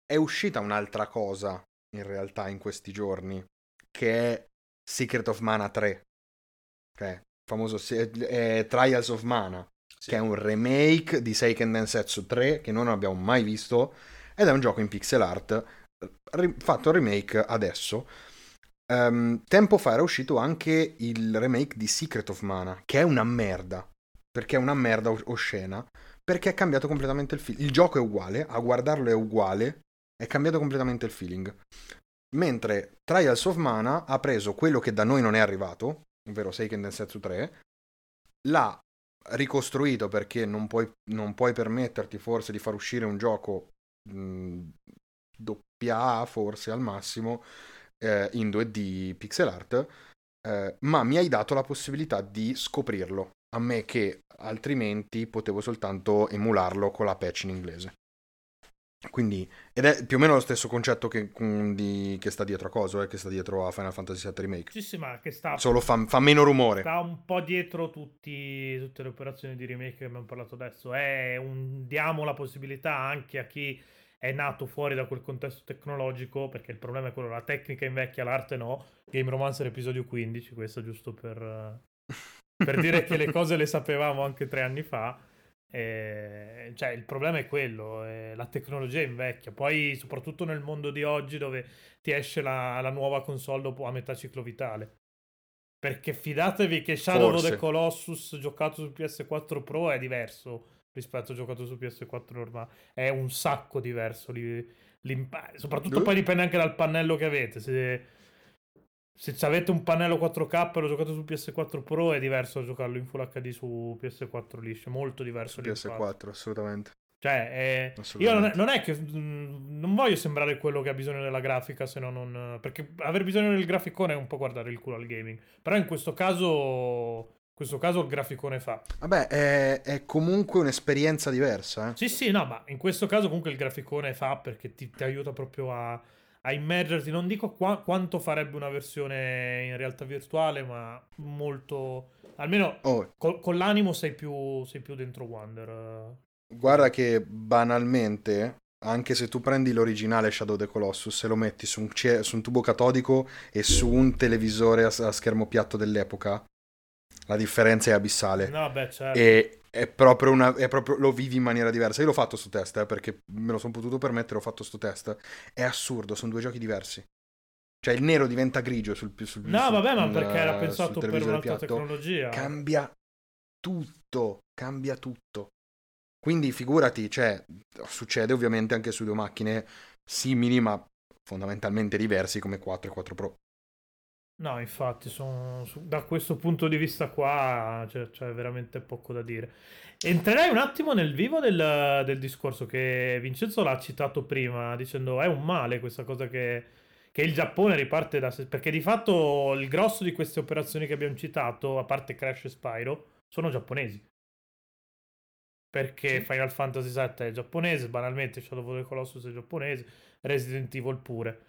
È uscita un'altra cosa in realtà in questi giorni, che è Secret of Mana tre. Ok, famoso se... eh, Trials of Mana. Sì. Che è un remake di Seiken Densetsu tre, che noi non abbiamo mai visto, ed è un gioco in pixel art ri- fatto remake adesso. Um, tempo fa era uscito anche il remake di Secret of Mana, che è una merda, perché è una merda os- oscena, perché è cambiato completamente il feeling. Il gioco è uguale, a guardarlo è uguale, è cambiato completamente il feeling. Mentre Trials of Mana ha preso quello che da noi non è arrivato, ovvero Seiken Densetsu tre, l'ha ricostruito, perché non puoi, non puoi permetterti forse di far uscire un gioco mh, doppia A forse al massimo, eh, in due D pixel art, eh, ma mi hai dato la possibilità di scoprirlo, a me che altrimenti potevo soltanto emularlo con la patch in inglese. Quindi, ed è più o meno lo stesso concetto che, di, che sta dietro a coso, eh, che sta dietro a Final Fantasy sette Remake. Sì, sì, ma che sta... Solo fa, fa meno rumore. Sta un po' dietro tutti, tutte le operazioni di remake che abbiamo parlato adesso. È un... diamo la possibilità anche a chi è nato fuori da quel contesto tecnologico, perché il problema è quello, la tecnica invecchia, l'arte no. Game Romancer episodio quindici, questo giusto per, per dire che le cose le sapevamo anche tre anni fa. Eh, cioè il problema è quello, eh, la tecnologia invecchia, poi soprattutto nel mondo di oggi dove ti esce la, la nuova console dopo a metà ciclo vitale, perché fidatevi che Shadow of the Colossus giocato su P S quattro Pro è diverso rispetto a giocato su P S quattro normale, è un sacco diverso lì, lì, soprattutto uh. Poi dipende anche dal pannello che avete, se, se avete un pannello quattro K e lo giocate su P S quattro Pro è diverso da giocarlo in Full H D su P S quattro liscio, molto diverso da P S quattro, assolutamente. Cioè, eh, assolutamente. Io non è che non voglio sembrare quello che ha bisogno della grafica, se no non, perché aver bisogno del graficone è un po' guardare il culo al gaming, però in questo caso in questo caso il graficone fa. Vabbè, è, è comunque un'esperienza diversa, eh. Sì, sì, no, ma in questo caso comunque il graficone fa, perché ti, ti aiuta proprio a a immergerti, non dico qua, quanto farebbe una versione in realtà virtuale, ma molto, almeno oh. col, con l'animo sei più, sei più dentro Wonder. Guarda che banalmente, anche se tu prendi l'originale Shadow of the Colossus e lo metti su un, su un tubo catodico e su un televisore a, a schermo piatto dell'epoca, la differenza è abissale. No, beh, certo. E è proprio una è proprio lo vivi in maniera diversa. Io l'ho fatto sto test, eh, perché me lo sono potuto permettere, ho fatto sto test. È assurdo, sono due giochi diversi. Cioè il nero diventa grigio sul sul No, sul, vabbè, ma perché era pensato per un'altra piatto. Tecnologia. Cambia tutto, cambia tutto. Quindi figurati, cioè succede ovviamente anche su due macchine simili ma fondamentalmente diversi come quattro e quattro Pro. No, infatti, sono, su, da questo punto di vista qua c'è, cioè, cioè veramente poco da dire. Entrerei un attimo nel vivo del, del discorso che Vincenzo l'ha citato prima, dicendo è un male questa cosa che, che il Giappone riparte da sé, perché di fatto il grosso di queste operazioni che abbiamo citato, a parte Crash e Spyro, sono giapponesi. Perché Final Fantasy sette è giapponese, banalmente Shadow of the Colossus è giapponese, Resident Evil pure.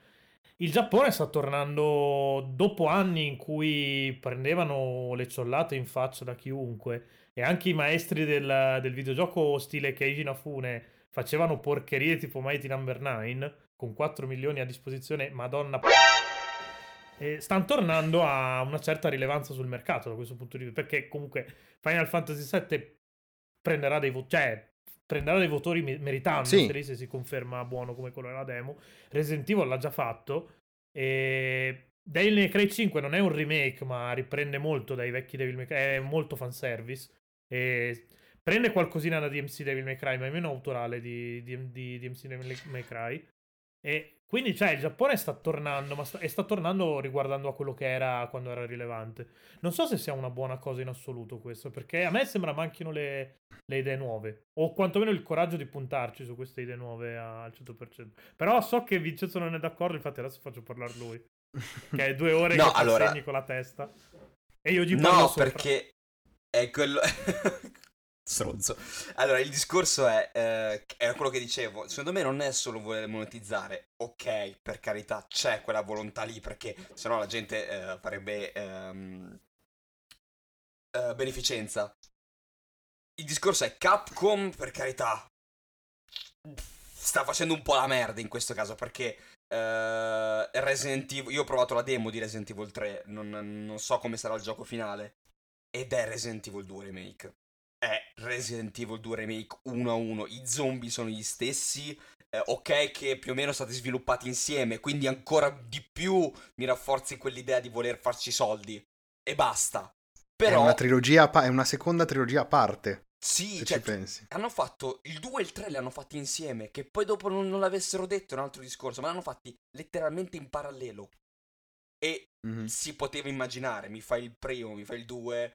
Il Giappone sta tornando dopo anni in cui prendevano le ciollate in faccia da chiunque, e anche i maestri del, del videogioco stile Keiji Inafune facevano porcherie tipo Mighty Number nove con quattro milioni a disposizione, madonna p- e stanno tornando a una certa rilevanza sul mercato da questo punto di vista, perché comunque Final Fantasy sette prenderà dei voti, cioè prenderà dei votori meritando, sì, se si conferma buono come quello della demo. Resident Evil l'ha già fatto, e Devil May Cry cinque non è un remake, ma riprende molto dai vecchi Devil May Cry, è molto fanservice e prende qualcosina da D M C Devil May Cry, ma è meno autorale di, di, di D M C Devil May Cry. E quindi, cioè, il Giappone sta tornando, ma sta, e sta tornando riguardando a quello che era quando era rilevante. Non so se sia una buona cosa in assoluto questo, perché a me sembra manchino le, le idee nuove, o quantomeno il coraggio di puntarci su queste idee nuove al cento per cento. Però so che Vincenzo non è d'accordo, infatti adesso faccio parlare lui, che è due ore no, che allora... segni con la testa e io gli parlo no, sopra. Perché è quello... Stronzo. Allora, il discorso è, eh, è quello che dicevo, secondo me non è solo voler monetizzare, ok, per carità, c'è quella volontà lì, perché sennò la gente eh, farebbe ehm, eh, beneficenza. Il discorso è Capcom, per carità, sta facendo un po' la merda in questo caso, perché eh, Resident Evil, io ho provato la demo di Resident Evil tre, non, non so come sarà il gioco finale, ed è Resident Evil due Remake. È Resident Evil due Remake uno a uno, i zombie sono gli stessi, eh, ok che più o meno stati sviluppati insieme, quindi ancora di più mi rafforzi quell'idea di voler farci soldi, e basta. Però... È una trilogia, pa- è una seconda trilogia a parte, sì, se cioè, ci pensi. Hanno fatto, il due e il tre li hanno fatti insieme, che poi dopo non, non l'avessero detto è un altro discorso, ma l'hanno fatti letteralmente in parallelo. E mm-hmm. si poteva immaginare, mi fai il primo, mi fai il due...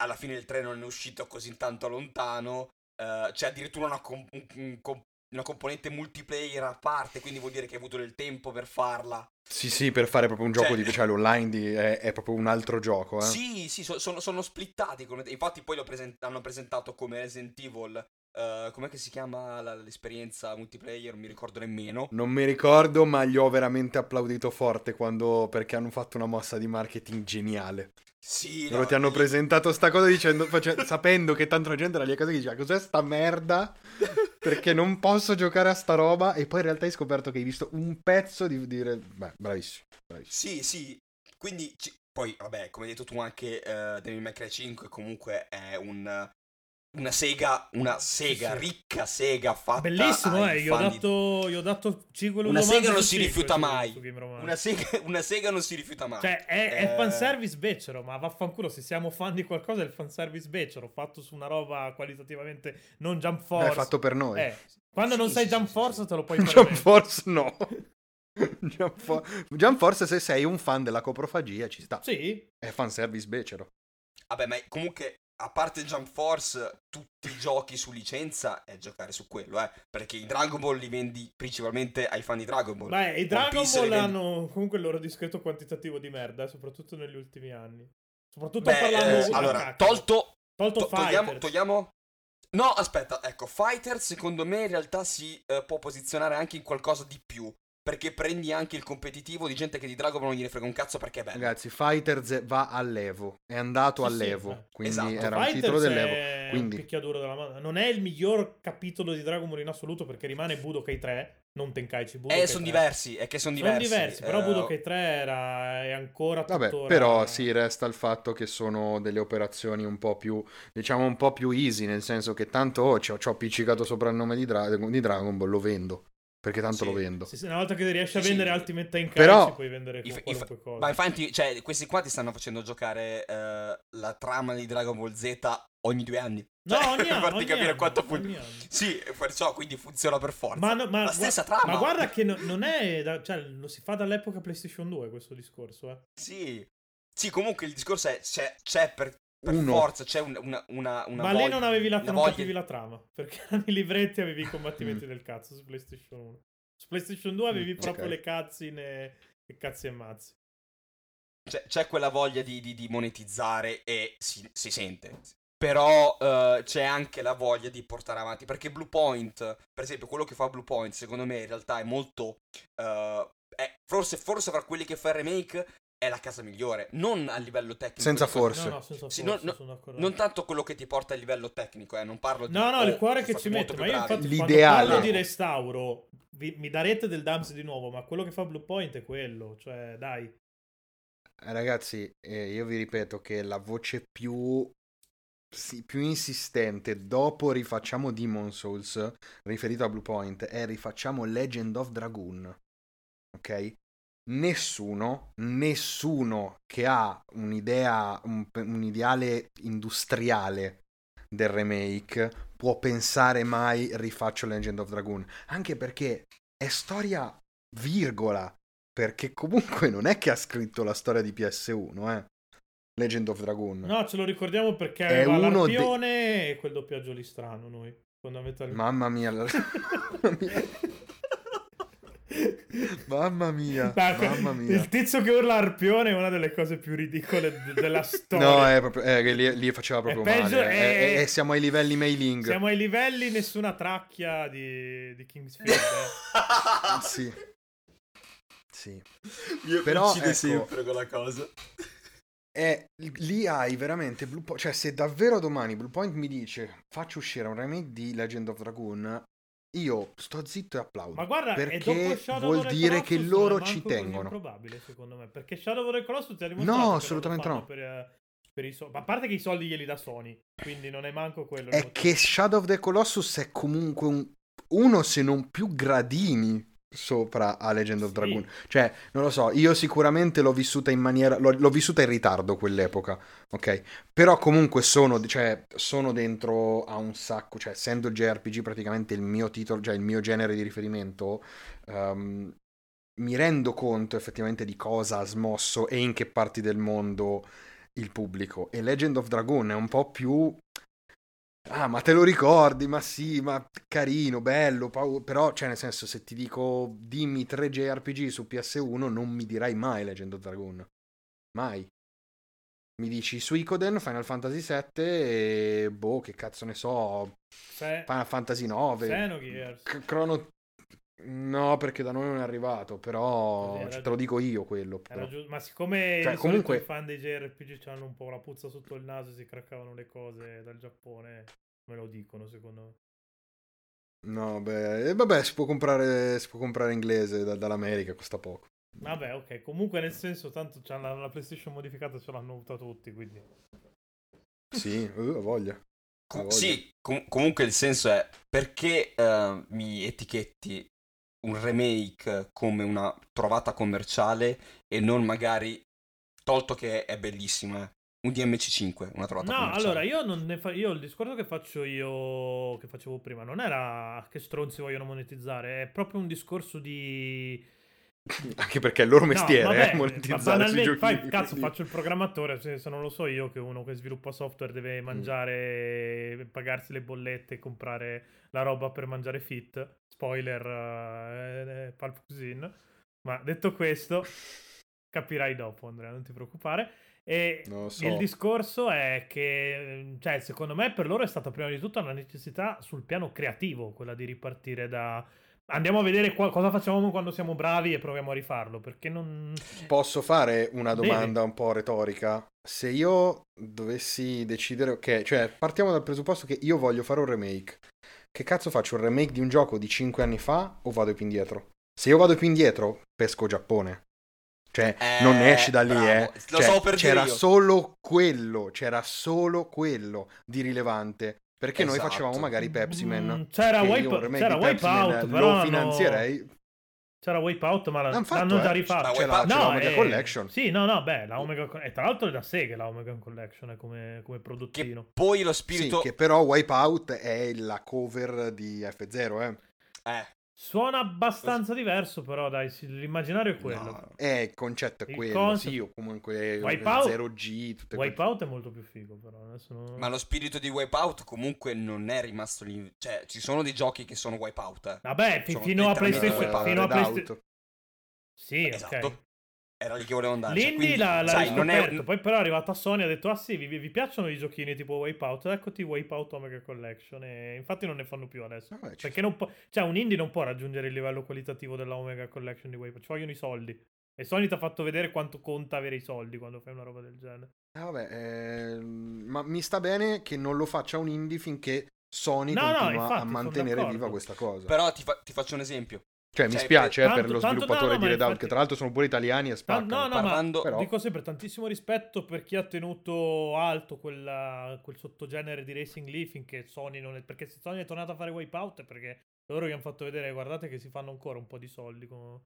Alla fine il tre non è uscito così tanto lontano, uh, c'è addirittura una, comp- un comp- una componente multiplayer a parte, quindi vuol dire che hai avuto del tempo per farla. Sì, sì, per fare proprio un gioco cioè... di speciale online, di, è, è proprio un altro gioco. Eh. Sì, sì, so- sono, sono splittati, con... infatti poi lo present- hanno presentato come Resident Evil... Uh, com'è che si chiama la, l'esperienza multiplayer? Non mi ricordo nemmeno. Non mi ricordo, ma gli ho veramente applaudito forte quando, perché hanno fatto una mossa di marketing geniale. Sì. Loro no, ti hanno io... presentato sta cosa dicendo, facendo, sapendo che tanta gente era lì a casa che diceva cos'è sta merda? Perché non posso giocare a sta roba. E poi in realtà hai scoperto che hai visto un pezzo di dire, beh, bravissimo, bravissimo. Sì, sì. Quindi ci... poi vabbè, come hai detto tu anche uh, Devil May Cry cinque comunque è un Una sega, una sega, sì, sì. ricca sega fatta. Bellissimo, eh, gli ho dato, di... gli ho dato una sega non si rifiuta mai. Una sega, una sega non si rifiuta mai. Cioè, è, eh... è fanservice becero, ma vaffanculo, se siamo fan di qualcosa è il fanservice becero, fatto su una roba qualitativamente non Jump Force. È fatto per noi. Eh, quando sì, non sì, sei sì, Jump sì, Force sì. te lo puoi fare. Jump Force no. Jump, For- Jump Force se sei un fan della coprofagia ci sta. Sì. È fanservice becero. Vabbè, ma comunque... A parte Jump Force, tutti i giochi su licenza è giocare su quello, eh. Perché i Dragon Ball li vendi principalmente ai fan di Dragon Ball. Beh, i Dragon Ball hanno comunque il loro discreto quantitativo di merda, eh, soprattutto negli ultimi anni. Soprattutto Beh, parlando eh, di Allora, tolto... Tolto to- togliamo, togliamo... No, aspetta, ecco, Fighter secondo me in realtà si eh, può posizionare anche in qualcosa di più. Perché prendi anche il competitivo di gente che di Dragon Ball non gliene frega un cazzo perché è bello. Ragazzi, Fighters va all'Evo, è andato sì, all'Evo, sì, quindi esatto. era Fighters un titolo dell'Evo. È quindi... un picchiaduro della mano. Non è il miglior capitolo di Dragon Ball in assoluto perché rimane Budokai tre, non Tenkaichi Budokai eh, sono tre. Diversi, è che sono diversi. Sono diversi, però uh... Budokai tre era è ancora tuttora... Vabbè, però sì, resta il fatto che sono delle operazioni un po' più, diciamo un po' più easy, nel senso che tanto oh, ci ho appiccicato sopra il nome di, Dra- di Dragon Ball, lo vendo. Perché tanto sì, lo vendo sì, una volta che riesci a sì, vendere sì. Ultimate Tenkaichi però puoi vendere if, qualunque if, cosa. Ma infatti cioè, questi qua ti stanno facendo giocare uh, la trama di Dragon Ball Z ogni due anni cioè, no, ogni per anno, farti ogni capire anno, quanto ogni fu... anno. Sì perciò quindi funziona per forza ma, no, ma la stessa guarda, trama ma guarda che no, non è da, cioè lo si fa dall'epoca PlayStation due questo discorso eh. Sì sì comunque il discorso è c'è, c'è per Per Uno. forza c'è un, una, una, una ma voglia, lì non avevi la, non voglia... capivi la trama perché nei libretti avevi i combattimenti del cazzo su PlayStation uno. Su PlayStation due avevi mm, proprio okay. le cazzine e cazzi e mazzi. C'è, c'è quella voglia di, di, di monetizzare e si, si sente. Però uh, c'è anche la voglia di portare avanti perché Bluepoint, per esempio, quello che fa Bluepoint secondo me in realtà è molto uh, è forse forse fra quelli che fa il remake è la casa migliore, non a livello tecnico. Senza forse. No, no, senza forse sì, non, no, non tanto quello che ti porta a livello tecnico, eh, non parlo di... No, no, oh, il cuore che ci mette, ma io infatti l'ideale. Quando parlo di restauro, vi, mi darete del D A M S di nuovo, ma quello che fa Bluepoint è quello, cioè, dai. Ragazzi, eh, io vi ripeto che la voce più... Sì, più insistente dopo rifacciamo Demon Souls, riferito a Bluepoint, è rifacciamo Legend of Dragoon, ok? nessuno, nessuno che ha un'idea, un, un ideale industriale del remake può pensare mai rifaccio Legend of Dragoon, anche perché è storia virgola, perché comunque non è che ha scritto la storia di P S uno, eh. Legend of Dragoon. No, ce lo ricordiamo perché è l'arpione de... e quel doppiaggio lì strano, noi. Fondamentalmente. Mamma mia. La... Mamma mia. Mamma mia. Il tizio che urla arpione è una delle cose più ridicole de- della storia. No, è proprio, è, lì, lì faceva proprio è peggio, male. È, è, è, siamo ai livelli mailing. Siamo ai livelli nessuna tracchia di, di Kingsfield. Eh. Sì. Sì. Io però uccide ecco, sempre quella cosa. E lì hai veramente Blue Point, cioè se davvero domani Blue Point mi dice faccio uscire un remake di Legend of Dragoon, io sto zitto e applaudo. Ma guarda, perché vuol dire che loro ci tengono. È improbabile secondo me, perché Shadow of the Colossus ti ha dimostrato no, assolutamente no. Per, per i soldi. Ma a parte che i soldi glieli dà Sony, quindi non è manco quello. È che Shadow of the Colossus è comunque un... uno se non più gradini sopra a Legend of sì. Dragoon, cioè non lo so, io sicuramente l'ho vissuta in maniera l'ho, l'ho vissuta in ritardo quell'epoca, ok, però comunque sono, cioè, sono dentro a un sacco, cioè essendo il J R P G praticamente il mio titolo, cioè il mio genere di riferimento, um, mi rendo conto effettivamente di cosa ha smosso e in che parti del mondo il pubblico, e Legend of Dragoon è un po' più ah, ma te lo ricordi? Ma sì, ma carino, bello, paura. Però, cioè, nel senso, se ti dico dimmi tre J R P G su P S uno, non mi dirai mai Legend of Dragoon. Mai. Mi dici Suikoden, Final Fantasy sette e boh, che cazzo ne so, Beh, Final Fantasy nove, Xenogears. C- Chrono... No, perché da noi non è arrivato, però sì, cioè, te gi- lo dico io quello. Gi- ma siccome cioè, comunque... i fan dei J R P G hanno un po' la puzza sotto il naso e si craccavano le cose dal Giappone, me lo dicono secondo me. No, beh, vabbè, si può comprare, si può comprare inglese da, dall'America, costa poco. Vabbè, ok, comunque nel senso, tanto c'è la, la PlayStation modificata, ce l'hanno avuta tutti, quindi... Sì, uh, voglia. Com- sì, com- comunque il senso è, perché uh, mi etichetti un remake come una trovata commerciale e non magari, tolto che è bellissima, un D M C cinque, una trovata no, commerciale. No, allora io non ne fa- io il discorso che faccio io che facevo prima non era che stronzi vogliono monetizzare, è proprio un discorso di anche perché è il loro mestiere, no, vabbè, eh, monetizzare sui giochini, fai, cazzo, quindi... faccio il programmatore, se, se non lo so io che uno che sviluppa software deve mangiare, mm. pagarsi le bollette, comprare la roba per mangiare fit, spoiler eh, eh, Pulp Cuisine, ma detto questo capirai dopo Andrea, non ti preoccupare. E no, so. Il discorso è che, cioè, secondo me per loro è stata prima di tutto una necessità sul piano creativo, quella di ripartire da andiamo a vedere qua, cosa facciamo quando siamo bravi e proviamo a rifarlo, perché non... Posso fare una domanda Bene. un po' retorica? Se io dovessi decidere, ok, cioè partiamo dal presupposto che io voglio fare un remake. Che cazzo faccio, un remake di un gioco di cinque anni fa o vado più indietro? Se io vado più indietro, pesco Giappone. Cioè, eh, non esci da lì, bravo. eh. Lo cioè, so per c'era io. solo quello, c'era solo quello di rilevante. Perché esatto. noi facevamo magari Pepsi Man. C'era Wipeout, c'era Wipeout, però lo finanzierei. No... C'era Wipeout, ma l'hanno, fatto, l'hanno già eh. rifatto. C'è la, c'è no, l'Omega eh... Collection. Sì, no, no, beh, la Omega e tra l'altro è da Sega la Omega Collection come, come prodottino. Che poi lo spirito sì, che però Wipeout è la cover di F zero, eh. Eh. Suona abbastanza diverso, però dai, l'immaginario è quello. No. Eh, il concetto è il quello, concept... sì, io comunque zero G, tutte Wipeout quelle... è molto più figo, però. Adesso non... Ma lo spirito di Wipeout comunque non è rimasto lì, cioè ci sono dei giochi che sono Wipeout. Eh. Vabbè, sono fino a PlayStation, uh, fino a PlayStation. Sì, esatto. ok. Era lì che volevo andare. L'indie l'ha riscoperto, è... poi però è arrivato a Sony e ha detto ah sì, vi, vi piacciono i giochini tipo Wipeout? Eccoti Wipeout Omega Collection, e infatti non ne fanno più adesso. Ah, beh, perché c'è. non può, cioè un indie non può raggiungere il livello qualitativo della Omega Collection di Wipeout, ci vogliono i soldi. E Sony ti ha fatto vedere quanto conta avere i soldi quando fai una roba del genere. Ah vabbè, eh, ma mi sta bene che non lo faccia un indie finché Sony no, continua no, infatti, a mantenere viva questa cosa. Però ti, fa- ti faccio un esempio. Cioè, cioè mi spiace tanto, eh, per lo tanto, sviluppatore no, no, di Redout, infatti... che tra l'altro sono pure italiani e spaccano. No, no, Parlando, ma però... dico sempre tantissimo rispetto per chi ha tenuto alto quella, quel sottogenere di Racing League finché Sony non è... Perché se Sony è tornata a fare Wipeout è perché loro gli hanno fatto vedere, guardate che si fanno ancora un po' di soldi con,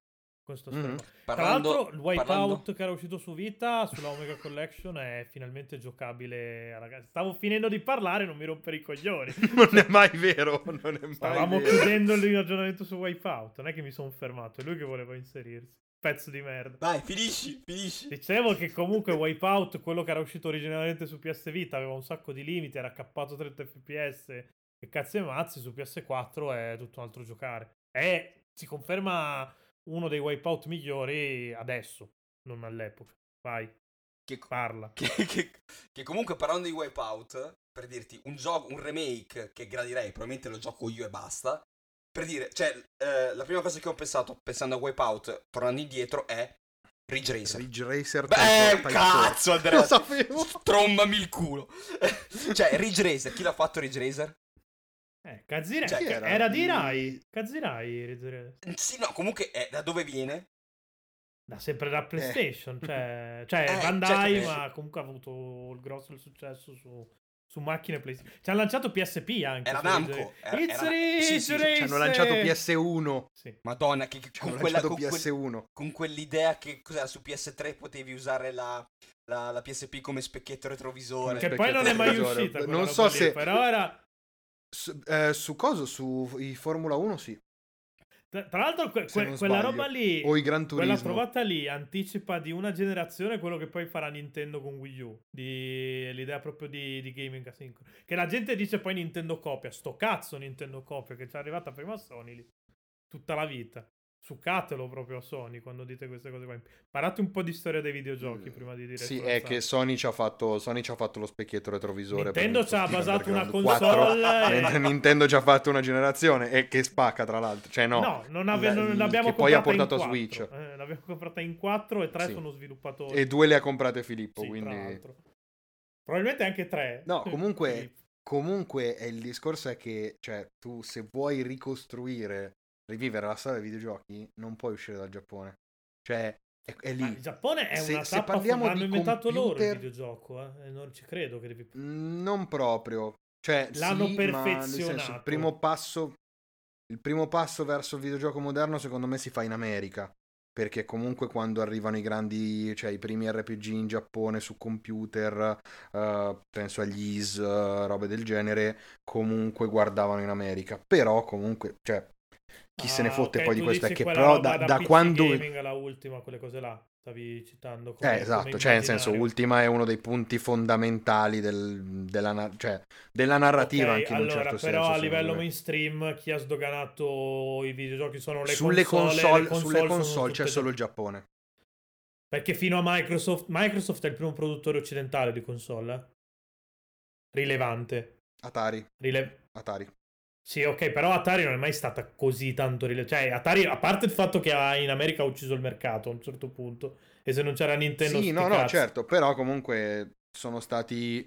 questo mm-hmm. Parlando, tra l'altro il Wipeout parlando... che era uscito su Vita, sulla Omega Collection è finalmente giocabile, ragazzi. Stavo finendo di parlare, non mi rompere i coglioni. Non è mai vero, non è mai stavamo vero. Chiudendo il ragionamento su Wipeout, non è che mi sono fermato, è lui che voleva inserirsi, pezzo di merda. Vai, finisci, finisci. Dicevo che comunque Wipeout, quello che era uscito originariamente su P S Vita, aveva un sacco di limiti, era cappato trenta effe pi esse e cazzo e mazzi, su P S quattro è tutto un altro giocare. E si conferma uno dei Wipeout migliori adesso, non all'epoca. Vai, che parla. Che, che, che comunque parlando di Wipeout, per dirti, un gioco, un remake che gradirei, probabilmente lo gioco io e basta. Per dire, cioè, eh, la prima cosa che ho pensato, pensando a Wipeout, tornando indietro, è Ridge Racer. Ridge Racer. Beh, Beh cazzo, Andrea, lo sapevo. Trombami il culo. Cioè, Ridge Racer, chi l'ha fatto Ridge Racer? Eh, Kazirai, cioè, era? era di Rai, Kazirai. Sì, no, comunque eh, da dove viene? Da sempre da PlayStation, eh. cioè, cioè eh, Bandai, certo, ma comunque ha avuto il grosso il successo su, su macchine PlayStation. Ci hanno lanciato P S P anche. Era Namco. Era, era... Sì, sì, ci hanno lanciato P S uno. Sì. Madonna, che, che con, quella, con, P S uno. Con quell'idea che cos'era, su P S tre potevi usare la... La, la P S P come specchietto retrovisore. Che poi non è mai uscita. Non so se... Lì, però era... Su, eh, su cosa? Su i Formula uno, sì. Tra, tra l'altro que, que, quella roba lì, o i Gran Turismo, quella trovata lì anticipa di una generazione quello che poi farà Nintendo con Wii U, di, l'idea proprio di, di gaming asincrono. Che la gente dice poi Nintendo copia, sto cazzo Nintendo copia, che ci è arrivata prima Sony lì, tutta la vita. Succatelo proprio a Sony quando dite queste cose qua. Imparate un po' di storia dei videogiochi mm. prima di dire. Sì, è che Sony ci ha fatto Sony ci ha fatto lo specchietto retrovisore. Nintendo ci ha basato una console. E... Nintendo ci ha fatto una generazione e che spacca tra l'altro. Cioè no. No, non, ave- non l'abbiamo che comprata. Poi ha portato a Switch. Eh, l'abbiamo comprata in quattro e tre sì. Sono sviluppatori. E due le ha comprate Filippo, sì, quindi probabilmente anche tre. No, comunque comunque è il discorso è che, cioè, tu se vuoi ricostruire rivivere la storia dei videogiochi non puoi uscire dal Giappone, cioè è, è lì. Ma il Giappone è se, una tappa, hanno inventato computer... loro il videogioco eh? Non ci credo che devi... non proprio, cioè l'hanno sì, perfezionato, ma nel senso, il primo passo il primo passo verso il videogioco moderno secondo me si fa in America, perché comunque quando arrivano i grandi, cioè i primi R P G in Giappone su computer, uh, penso agli I S, uh, robe del genere, comunque guardavano in America, però comunque cioè chi ah, se ne fotte okay, poi di questo è che però da, da, da quando gaming alla ultima, quelle cose là stavi citando come, eh, esatto come cioè nel senso ultima è uno dei punti fondamentali del, della, cioè, della narrativa okay, anche allora, in un certo però senso, a livello mainstream chi ha sdoganato i videogiochi sono le sulle console, console, le console sulle console c'è solo il Giappone, perché fino a Microsoft Microsoft è il primo produttore occidentale di console eh? rilevante. Atari Rilev- Atari sì, ok, però Atari non è mai stata così tanto rilevante. Cioè, Atari, a parte il fatto che in America ha ucciso il mercato a un certo punto, e se non c'era Nintendo... Sì, no, cazzo. No, certo, però comunque sono stati,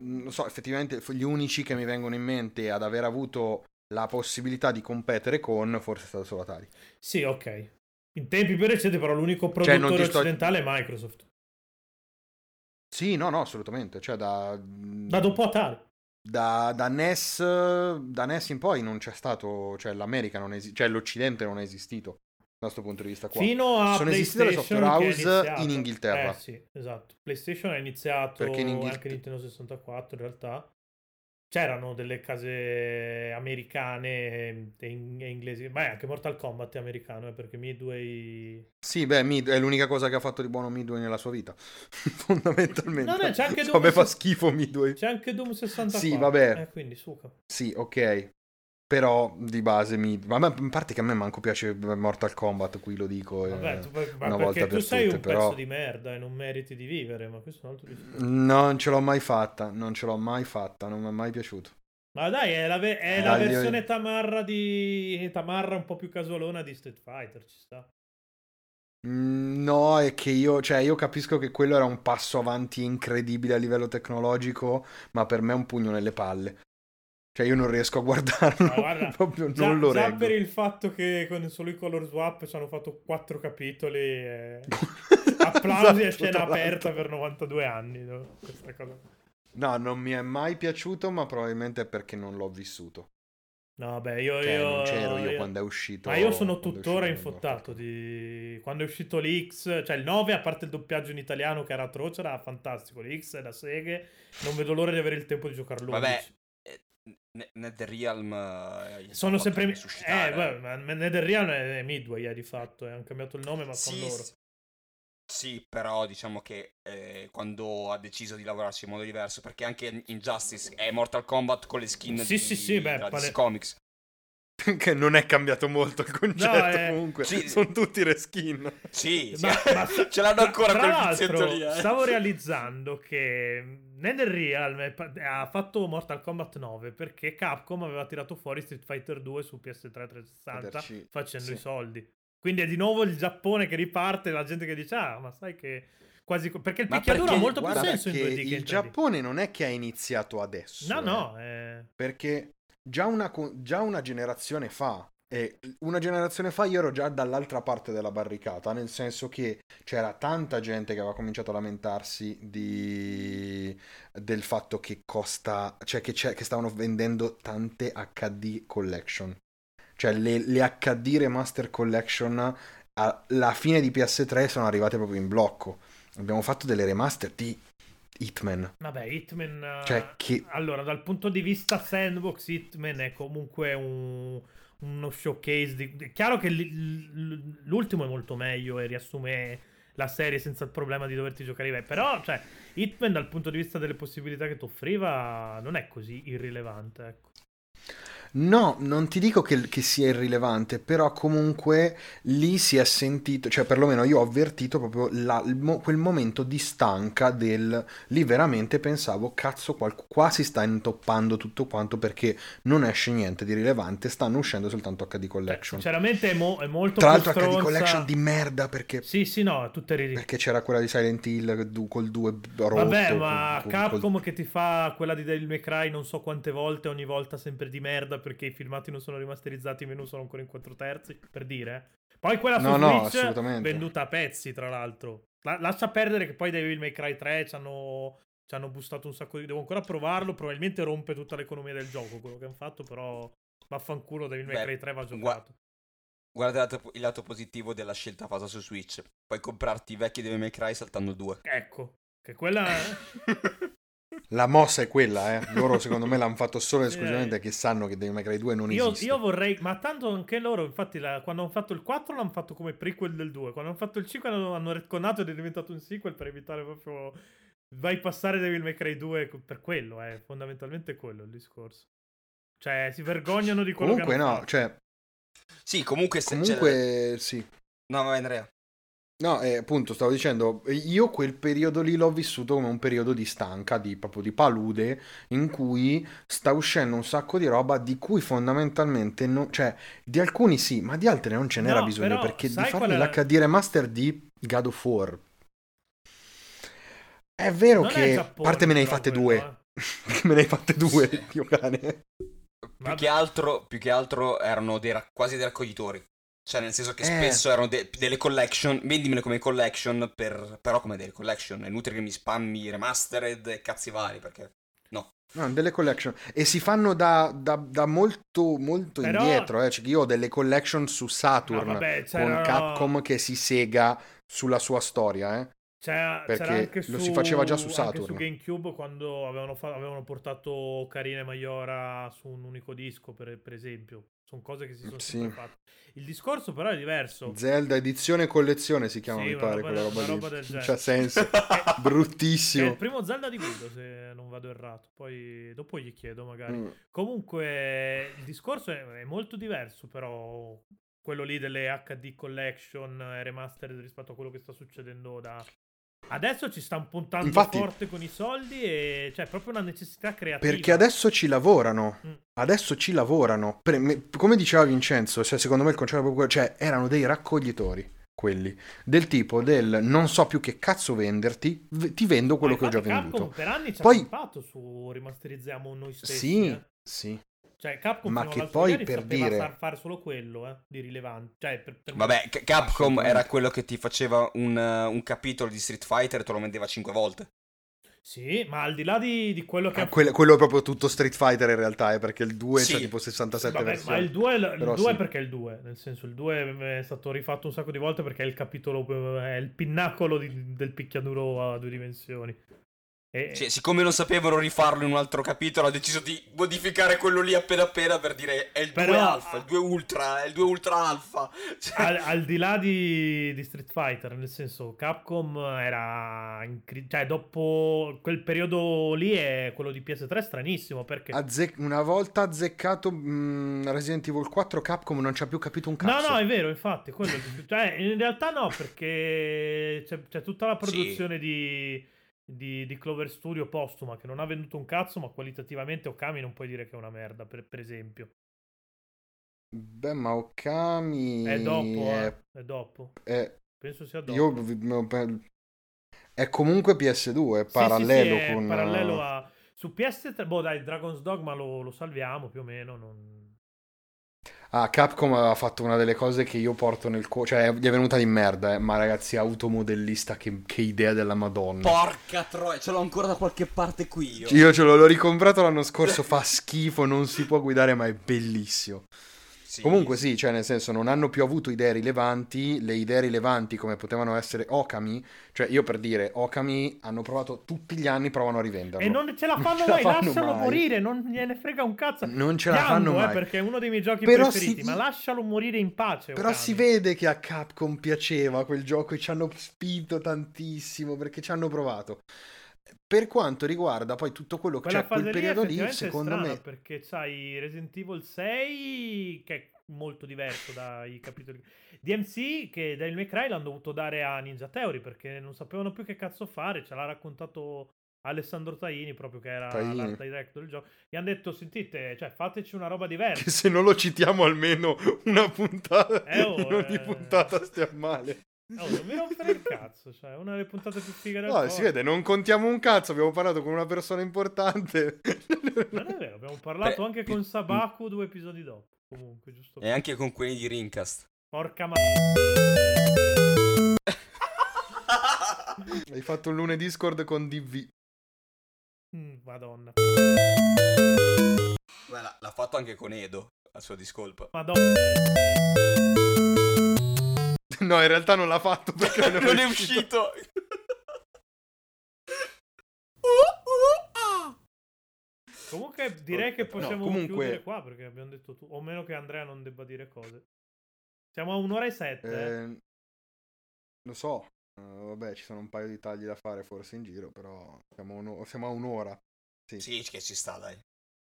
non so, effettivamente gli unici che mi vengono in mente ad aver avuto la possibilità di competere con, forse è stato solo Atari. Sì, ok. In tempi più recenti però l'unico produttore cioè, non ti sto... occidentale è Microsoft. Sì, no, no, assolutamente. Cioè, da... da dopo Atari. Da, da, N E S, da N E S in poi non c'è stato, cioè l'America non esiste, cioè l'Occidente non è esistito da questo punto di vista qua. Fino a sono esistite le software house in Inghilterra. Eh sì, esatto. PlayStation è iniziato perché in Inghil- anche Nintendo sessantaquattro in realtà. C'erano delle case americane e inglesi, ma anche Mortal Kombat è americano, perché Midway... Sì, beh, Midway è l'unica cosa che ha fatto di buono Midway nella sua vita, fondamentalmente. No, no, c'è anche Doom... Come fa schifo Midway. C'è anche Doom sessantaquattro. Sì, vabbè. Eh, quindi, suca. Sì, ok. Però di base mi... ma a parte che a me manco piace Mortal Kombat, qui lo dico vabbè, tu, eh, una volta per tu sei tutte, un però... pezzo di merda e non meriti di vivere, ma questo è un altro discorso. Non ce l'ho mai fatta, non ce l'ho mai fatta, non mi è mai piaciuto. Ma dai, è la, ve- è dai, la versione io... tamarra di tamarra un po' più casualona di Street Fighter, ci sta. No, è che io, cioè, io capisco che quello era un passo avanti incredibile a livello tecnologico, ma per me è un pugno nelle palle. Cioè io non riesco a guardarlo, ma guarda, proprio già, non lo reggo. Già per il fatto che con solo i color swap ci hanno fatto quattro capitoli, e... applausi esatto, a scena aperta per novantadue anni. No? Questa cosa. No, non mi è mai piaciuto, ma probabilmente è perché non l'ho vissuto. No, beh, io, cioè, io non c'ero io, io quando è uscito. Ma io sono tuttora infottato di quando è uscito l'X, cioè il nove, a parte il doppiaggio in italiano che era atroce, era fantastico. L'X è da seghe, non vedo l'ora di avere il tempo di giocarlo. Vabbè, NetherRealm sono sempre eh, beh, ma NetherRealm è Midway, eh, di fatto, hanno cambiato il nome, ma sì, con loro. Sì. Sì, però diciamo che eh, quando ha deciso di lavorarci in modo diverso, perché anche Injustice è Mortal Kombat con le skin sì, di, sì, sì, beh, della pare... D C Comics. Che non è cambiato molto il concetto, no, eh... comunque, sì. Sono tutti reskin. Sì, ma, sì. Ma, ce l'hanno ancora quel pizzetto lì. Eh. Stavo realizzando che NetherRealm ha fatto Mortal Kombat nove perché Capcom aveva tirato fuori Street Fighter due su P S tre trecentosessanta facendo sì. i soldi. Quindi è di nuovo il Giappone che riparte, la gente che dice ah ma sai che quasi perché il picchiaduro ha molto più senso in due D che in tre D. Il Giappone non è che ha iniziato adesso. No, eh. no, eh... perché già una già una generazione fa e una generazione fa io ero già dall'altra parte della barricata, nel senso che c'era tanta gente che aveva cominciato a lamentarsi di del fatto che costa, cioè che c'è, che stavano vendendo tante H D collection. Cioè le, le H D Remaster Collection alla fine di P S tre sono arrivate proprio in blocco. Abbiamo fatto delle remaster di Hitman. Vabbè, Hitman... Cioè che... Allora, dal punto di vista sandbox, Hitman è comunque un, uno showcase. Di... È chiaro che l'ultimo è molto meglio e riassume la serie senza il problema di doverti giocare i vecchi. Però, cioè, Hitman dal punto di vista delle possibilità che ti offriva non è così irrilevante, ecco. No, non ti dico che, che sia irrilevante, però comunque lì si è sentito, cioè perlomeno io ho avvertito proprio la, mo, quel momento di stanca del lì veramente pensavo cazzo qual, qua si sta intoppando tutto quanto perché non esce niente di rilevante, stanno uscendo soltanto H D Collection. Sinceramente è, mo, è molto Tra l'altro stronza... H D Collection di merda perché Sì, sì, no, tutte ridicole. Perché c'era quella di Silent Hill du, col due rotto. Vabbè, ma col, Capcom col... che ti fa quella di Devil May Cry non so quante volte, ogni volta sempre di merda perché i filmati non sono rimasterizzati, i menu sono ancora in quattro terzi, per dire. Poi quella su no, Switch no, venduta a pezzi, tra l'altro. La- lascia perdere che poi Devil May Cry tre ci hanno ci hanno bustato un sacco di... Devo ancora provarlo, probabilmente rompe tutta l'economia del gioco quello che hanno fatto, però vaffanculo, Devil May Beh, Cry tre va giocato. Gua- guarda il lato positivo della scelta fatta su Switch. Puoi comprarti i vecchi Devil May Cry saltando due. Ecco, che quella... La mossa è quella, eh. Loro secondo me l'hanno fatto solo e esclusivamente eh. che sanno che Devil May Cry due non io, esiste. Io vorrei, ma tanto anche loro, infatti, la, quando hanno fatto il quattro l'hanno fatto come prequel del due, quando hanno fatto il cinque hanno, hanno retconato ed è diventato un sequel per evitare proprio bypassare Devil May Cry due per quello, eh. Fondamentalmente è quello il discorso. Cioè, si vergognano di quello comunque, che hanno no, fatto. Cioè... Sì, comunque... Se comunque, la... sì. No, vai Andrea. No, eh, appunto, stavo dicendo, io quel periodo lì l'ho vissuto come un periodo di stanca, di proprio di palude, in cui sta uscendo un sacco di roba di cui fondamentalmente, non, cioè, di alcuni sì, ma di altri non ce n'era no, bisogno, però, perché di farmi era... l'H D remaster di God of War. È vero non che, a parte me ne hai fatte quello, due, eh. me ne hai fatte due, sì. Mio cane. Più che, altro, più che altro erano dei, quasi dei raccoglitori. Cioè nel senso che spesso eh. erano de- delle collection, vendimele come collection, per... però come delle collection, è inutile che mi spammi remastered e cazzi vari, perché no. No, delle collection, e si fanno da, da, da molto molto però... indietro, eh. Cioè, io ho delle collection su Saturn, no, vabbè, con Capcom che si sega sulla sua storia, eh. C'era, perché c'era anche lo su, si faceva già su Saturn, anche su GameCube quando avevano, fa- avevano portato Ocarina e Majora su un unico disco per, per esempio. Sono cose che si sono sì. sempre fatte. Il discorso però è diverso. Zelda edizione collezione si chiama, sì, mi pare, quella roba, roba lì. Non c'ha senso. Bruttissimo. È il primo Zelda di Guido, se non vado errato. Poi dopo gli chiedo magari. Mm. Comunque il discorso è, è molto diverso però quello lì delle H D Collection e Remastered rispetto a quello che sta succedendo da... Adesso ci stanno puntando Infatti, forte con i soldi e c'è cioè, proprio una necessità creativa. Perché adesso ci lavorano, mm. adesso ci lavorano. Per me, come diceva Vincenzo, cioè, secondo me il concetto proprio cioè erano dei raccoglitori quelli, del tipo del non so più che cazzo venderti, ti vendo quello che ho già Capcom venduto. Per anni ci poi... ha fatto su rimasterizziamo noi stessi. Sì, eh. sì. Cioè Capcom ma che poi per dire fare solo quello eh, di rilevante cioè, per, per... vabbè Capcom era quello che ti faceva un, un capitolo di Street Fighter e te lo vendeva cinque volte Sì, ma al di là di, di quello che... Ah, quello, quello è proprio tutto Street Fighter in realtà, è perché il due sì. c'è tipo sessantasette Vabbè, versioni. Ma il due, il Però due sì. perché il due, nel senso il due è stato rifatto un sacco di volte perché è il capitolo, è il pinnacolo di, del picchiaduro a due dimensioni. E... Cioè, siccome non sapevano rifarlo in un altro capitolo, ha deciso di modificare quello lì appena appena per dire è il Però... due alfa, il due ultra, è il due ultra alfa. Cioè... Al, al di là di, di Street Fighter, nel senso Capcom era... Incri- cioè dopo quel periodo lì è quello di P S tre è stranissimo perché... Azze- una volta azzeccato mh, Resident Evil quattro, Capcom non ci ha più capito un cazzo. No, no, è vero, infatti. Quello di... cioè, in realtà no, perché c'è, c'è tutta la produzione sì. di... Di, di Clover Studio postuma che non ha venduto un cazzo, ma qualitativamente Okami non puoi dire che è una merda, per, per esempio. Beh, ma Okami è dopo è, eh. è dopo è... penso sia dopo. Io è comunque P S due è sì, parallelo sì, sì, è con parallelo a su P S tre. Boh, dai, Dragon's Dogma lo, lo salviamo più o meno, non... Ah, Capcom ha fatto una delle cose che io porto nel co... Cioè, gli è venuta di merda, eh. Ma ragazzi, automodellista, che, che idea della Madonna. Porca troia, ce l'ho ancora da qualche parte qui io. Io ce l'ho, l'ho ricomprato l'anno scorso, fa schifo, non si può guidare, ma è bellissimo. Sì. Comunque sì, cioè nel senso, non hanno più avuto idee rilevanti, le idee rilevanti come potevano essere Okami, cioè io per dire, Okami hanno provato tutti gli anni, provano a rivenderlo. E non ce la fanno mai, lascialo morire, non gliene frega un cazzo. Non ce la fanno mai. Perché è uno dei miei giochi preferiti, ma lascialo morire in pace. Però si vede che a Capcom piaceva quel gioco e ci hanno spinto tantissimo perché ci hanno provato. Per quanto riguarda poi tutto quello che c'è, cioè, quel periodo lì, secondo me... Perché c'hai Resident Evil sei, che è molto diverso dai capitoli... D M C, che Devil May Cry l'hanno dovuto dare a Ninja Theory, perché non sapevano più che cazzo fare, ce l'ha raccontato Alessandro Taini, proprio che era Taini. l'art director del gioco. Gli hanno detto, sentite, cioè, fateci una roba diversa. Che se non lo citiamo almeno una puntata, eh, oh, in ogni eh... puntata stiamo male. No, non mi rompere il cazzo, cioè, una delle puntate più fighe del No, corpo. Si vede, non contiamo un cazzo, abbiamo parlato con una persona importante. Non è vero, abbiamo parlato Beh, anche con Sabaku due episodi dopo, comunque, giusto? E per... anche con quelli di Rincast. Porca ma... Hai fatto un lunedì Discord con D V. Mm, Madonna. Beh, l'ha, l'ha fatto anche con Edo, a sua discolpa. Madonna. No, in realtà non l'ha fatto perché non, non è uscito. uh, uh, uh. Comunque direi che possiamo no, comunque... chiudere qua perché abbiamo detto tu, o meno che Andrea non debba dire cose. Siamo a un'ora e sette. Eh, eh. Lo so, uh, vabbè, ci sono un paio di tagli da fare forse in giro, però siamo, uno... siamo a un'ora. Sì. sì, che ci sta, dai.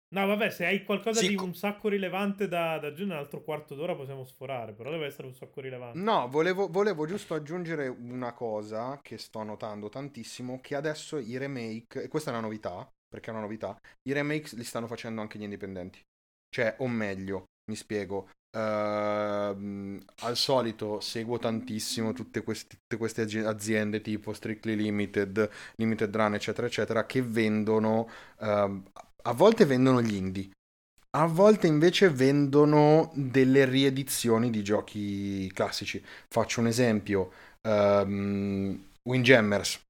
No, vabbè, se hai qualcosa sì, di un sacco rilevante da, da aggiungere, un altro quarto d'ora possiamo sforare, però deve essere un sacco rilevante. No, volevo, volevo giusto aggiungere una cosa che sto notando tantissimo, che adesso i remake, e questa è una novità, perché è una novità, i remake li stanno facendo anche gli indipendenti. Cioè, o meglio, mi spiego, uh, al solito seguo tantissimo tutte queste, tutte queste aziende tipo Strictly Limited, Limited Run, eccetera, eccetera, che vendono... Uh, A volte vendono gli indie, a volte invece vendono delle riedizioni di giochi classici. Faccio un esempio, um, Windjammers,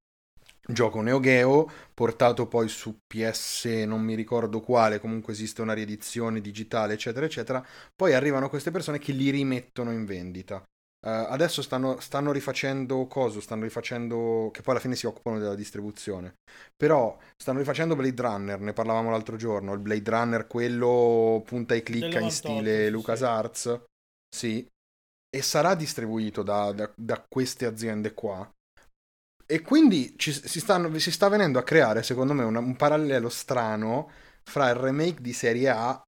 gioco Neo Geo, portato poi su P S non mi ricordo quale, comunque esiste una riedizione digitale eccetera eccetera, poi arrivano queste persone che li rimettono in vendita. Uh, adesso stanno, stanno rifacendo coso, stanno rifacendo, che poi alla fine si occupano della distribuzione, però stanno rifacendo Blade Runner, ne parlavamo l'altro giorno, il Blade Runner quello punta e clicca in stile LucasArts, sì, e sarà distribuito da, da, da queste aziende qua, e quindi ci, si, stanno, si sta venendo a creare secondo me una, un parallelo strano fra il remake di serie A,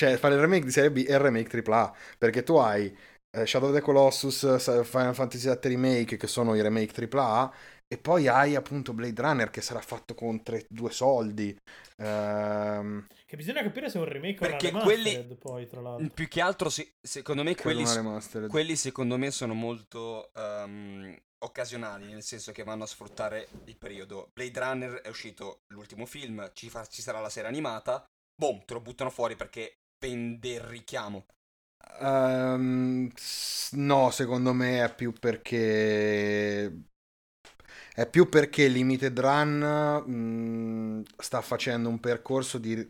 cioè fra il remake di serie B e il remake tripla A, perché tu hai Shadow of the Colossus, Final Fantasy sette Remake, che sono i remake tripla A, e poi hai appunto Blade Runner, che sarà fatto con tre, due soldi. Ehm... Che bisogna capire se è un remake perché o una remastered, quelli... poi, tra l'altro. Più che altro, se, secondo me, quelli, quelli secondo me sono molto um, occasionali, nel senso che vanno a sfruttare il periodo. Blade Runner è uscito l'ultimo film, ci, fa, ci sarà la serie animata, boom, te lo buttano fuori perché pende il richiamo. Um, no, secondo me è più perché È più perché Limited Run mh, sta facendo un percorso di...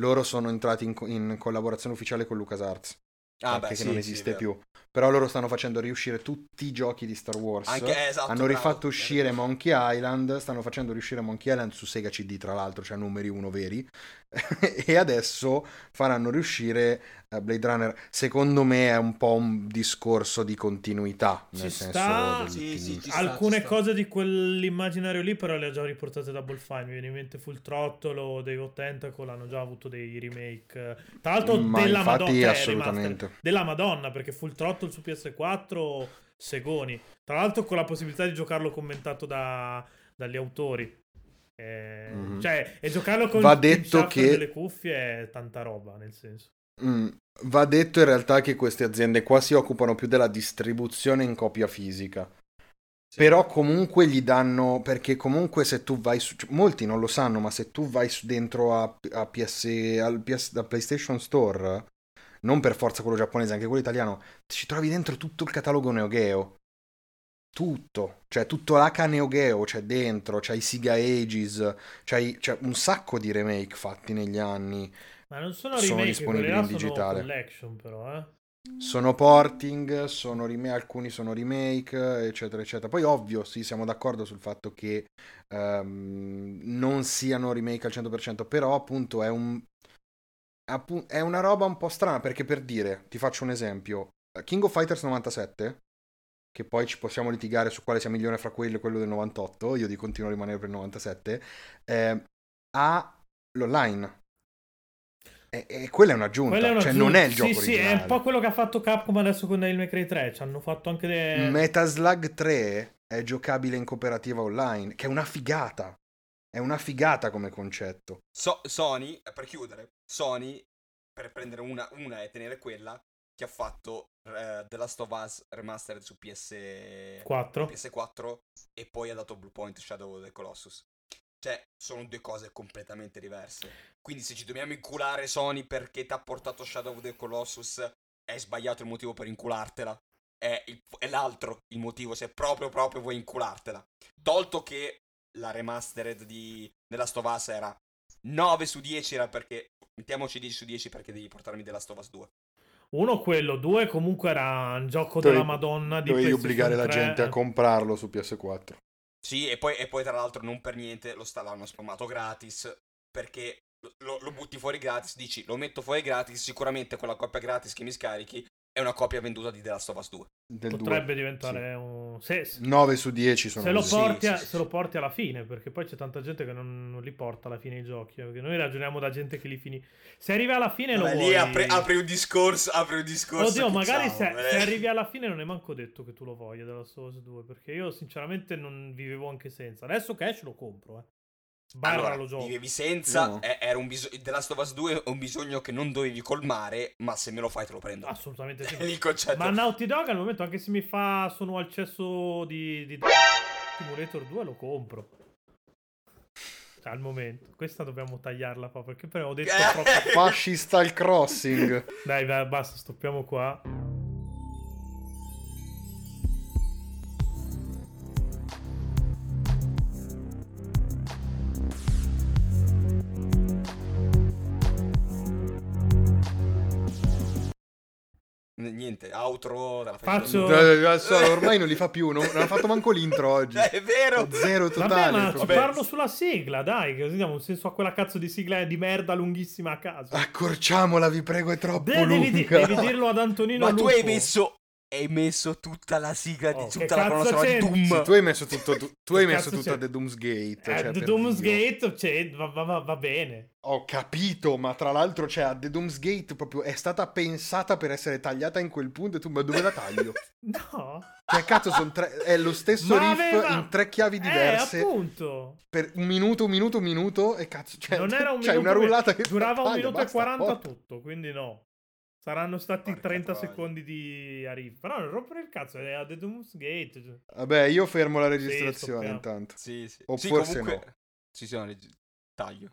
Loro sono entrati in, in collaborazione ufficiale con LucasArts. Ah, beh, che sì, non esiste sì, più. Però loro stanno facendo riuscire tutti i giochi di Star Wars. Anche, esatto, hanno rifatto bravo, uscire Monkey Island. Stanno facendo riuscire Monkey Island su Sega C D, tra l'altro, cioè numeri uno veri. E adesso faranno riuscire Blade Runner. Secondo me è un po' un discorso di continuità. Ci nel sta, senso sì, sì, ci alcune sta, cose sta. Di quell'immaginario lì, però le ha già riportate da Double Fine. Mi viene in mente Full Throttle, Day of Tentacle. Hanno già avuto dei remake. Tra l'altro, ma della infatti, Madonna, assolutamente. Eh, della Madonna, perché Full Throttle su P S quattro segoni, tra l'altro con la possibilità di giocarlo commentato da, dagli autori, eh, mm-hmm. cioè e giocarlo con il che... delle cuffie è tanta roba, nel senso mm. va detto in realtà che queste aziende qua si occupano più della distribuzione in copia fisica, sì. Però comunque gli danno, perché comunque se tu vai su, molti non lo sanno, ma se tu vai su, dentro a, a P S, al P S, da PlayStation Store, non per forza quello giapponese, anche quello italiano, ci trovi dentro tutto il catalogo Neo Geo, tutto, cioè tutto l'H Neo Geo c'è dentro, c'hai Sega Ages, c'hai, c'è un sacco di remake fatti negli anni, ma non sono, sono remake, disponibili in digitale, sono collection però, eh? Sono porting, sono rem- alcuni sono remake, eccetera eccetera. Poi ovvio, sì, siamo d'accordo sul fatto che um, non siano remake al cento per cento, però appunto è un è una roba un po' strana, perché per dire, ti faccio un esempio, King of Fighters novantasette, che poi ci possiamo litigare su quale sia migliore fra quello e quello del novantotto, io di continuo a rimanere per il novantasette, eh, ha l'online, e, e quella è un'aggiunta, quella è una cioè aggiunta. Non è il gioco sì, originale. Sì, è un po' quello che ha fatto Capcom adesso con Devil May Cry tre, ci hanno fatto anche dei... Metaslug tre è giocabile in cooperativa online, che è una figata. È una figata come concetto. So- Sony, per chiudere, Sony, per prendere una, una e tenere quella, che ha fatto uh, The Last of Us Remastered su P S quattro e poi ha dato Bluepoint Shadow of the Colossus. Cioè, sono due cose completamente diverse. Quindi se ci dobbiamo inculare, Sony, perché ti ha portato Shadow of the Colossus, è sbagliato il motivo per inculartela. È, il, è l'altro il motivo, se proprio proprio vuoi inculartela. Tolto che la remastered di The Last of Us era nove su dieci, era perché mettiamoci dieci su dieci perché devi portarmi The Last of Us due. Uno quello, due comunque era un gioco Dove, della Madonna di dovevi obbligare la gente a comprarlo su P S quattro. Sì, e poi, e poi tra l'altro non per niente lo sta, l'hanno spammato gratis, perché lo, lo butti fuori gratis, dici lo metto fuori gratis, sicuramente quella copia gratis che mi scarichi è una copia venduta di The Last of Us due. Del potrebbe due, diventare sì. un... Se, se... nove su dieci sono se lo, porti sì, a, sì, se sì. lo porti alla fine, perché poi c'è tanta gente che non, non li porta alla fine i giochi, perché noi ragioniamo da gente che li finisce. Se arrivi alla fine Vabbè, lo lì vuoi... apri, apri un discorso, apri un discorso. Oddio, magari se, se arrivi alla fine non è manco detto che tu lo voglia The Last of Us due, perché io sinceramente non vivevo anche senza. Adesso Cash lo compro, eh. Barra allora, lo gioco. Vivevi senza, no. eh, era un bisogno. The Last of Us due è un bisogno che non dovevi colmare, ma se me lo fai te lo prendo. Assolutamente sì. Il concetto. Ma Naughty Dog al momento, anche se mi fa sono al cesso di, di... Simulator due, lo compro. Al momento, questa dobbiamo tagliarla qua, perché però ho detto proprio... Fascista il crossing. Dai, dai, basta, stoppiamo qua. Niente, outro dalla faccio ormai non li fa più, non, non ha fatto manco l'intro oggi. È vero, zero totale. Vabbè, ma parlo sulla sigla, dai, che così diamo un senso a quella cazzo di sigla di merda lunghissima a caso. Accorciamola, vi prego, è troppo De- lunga. Devi, devi dirlo ad Antonino. Ma Lupo. tu hai messo hai messo tutta la sigla di oh, tutta la conoscenza di Doom. Sì, tu hai messo tutto tu, tu hai messo tutto a The Doomsgate, eh, cioè, The Doomsgate cioè, va, va, va bene. Ho capito, ma tra l'altro c'è cioè, The Doomsgate proprio è stata pensata per essere tagliata in quel punto e tu ma dove la taglio? No. Cioè cazzo sono tre, è lo stesso ma riff aveva... in tre chiavi diverse. Eh, appunto. Per un minuto, un minuto, un minuto e cazzo cioè, non era un cioè, minuto. Una rullata che durava un minuto basta, e quaranta porta. Tutto, quindi no. Saranno stati Porca trenta troia. Secondi di arrivo. Però non rompere il cazzo, è a The Doomsgate. Vabbè, io fermo la registrazione sì, intanto. Sì, sì. O sì, forse comunque... no. Ci sono reg... taglio.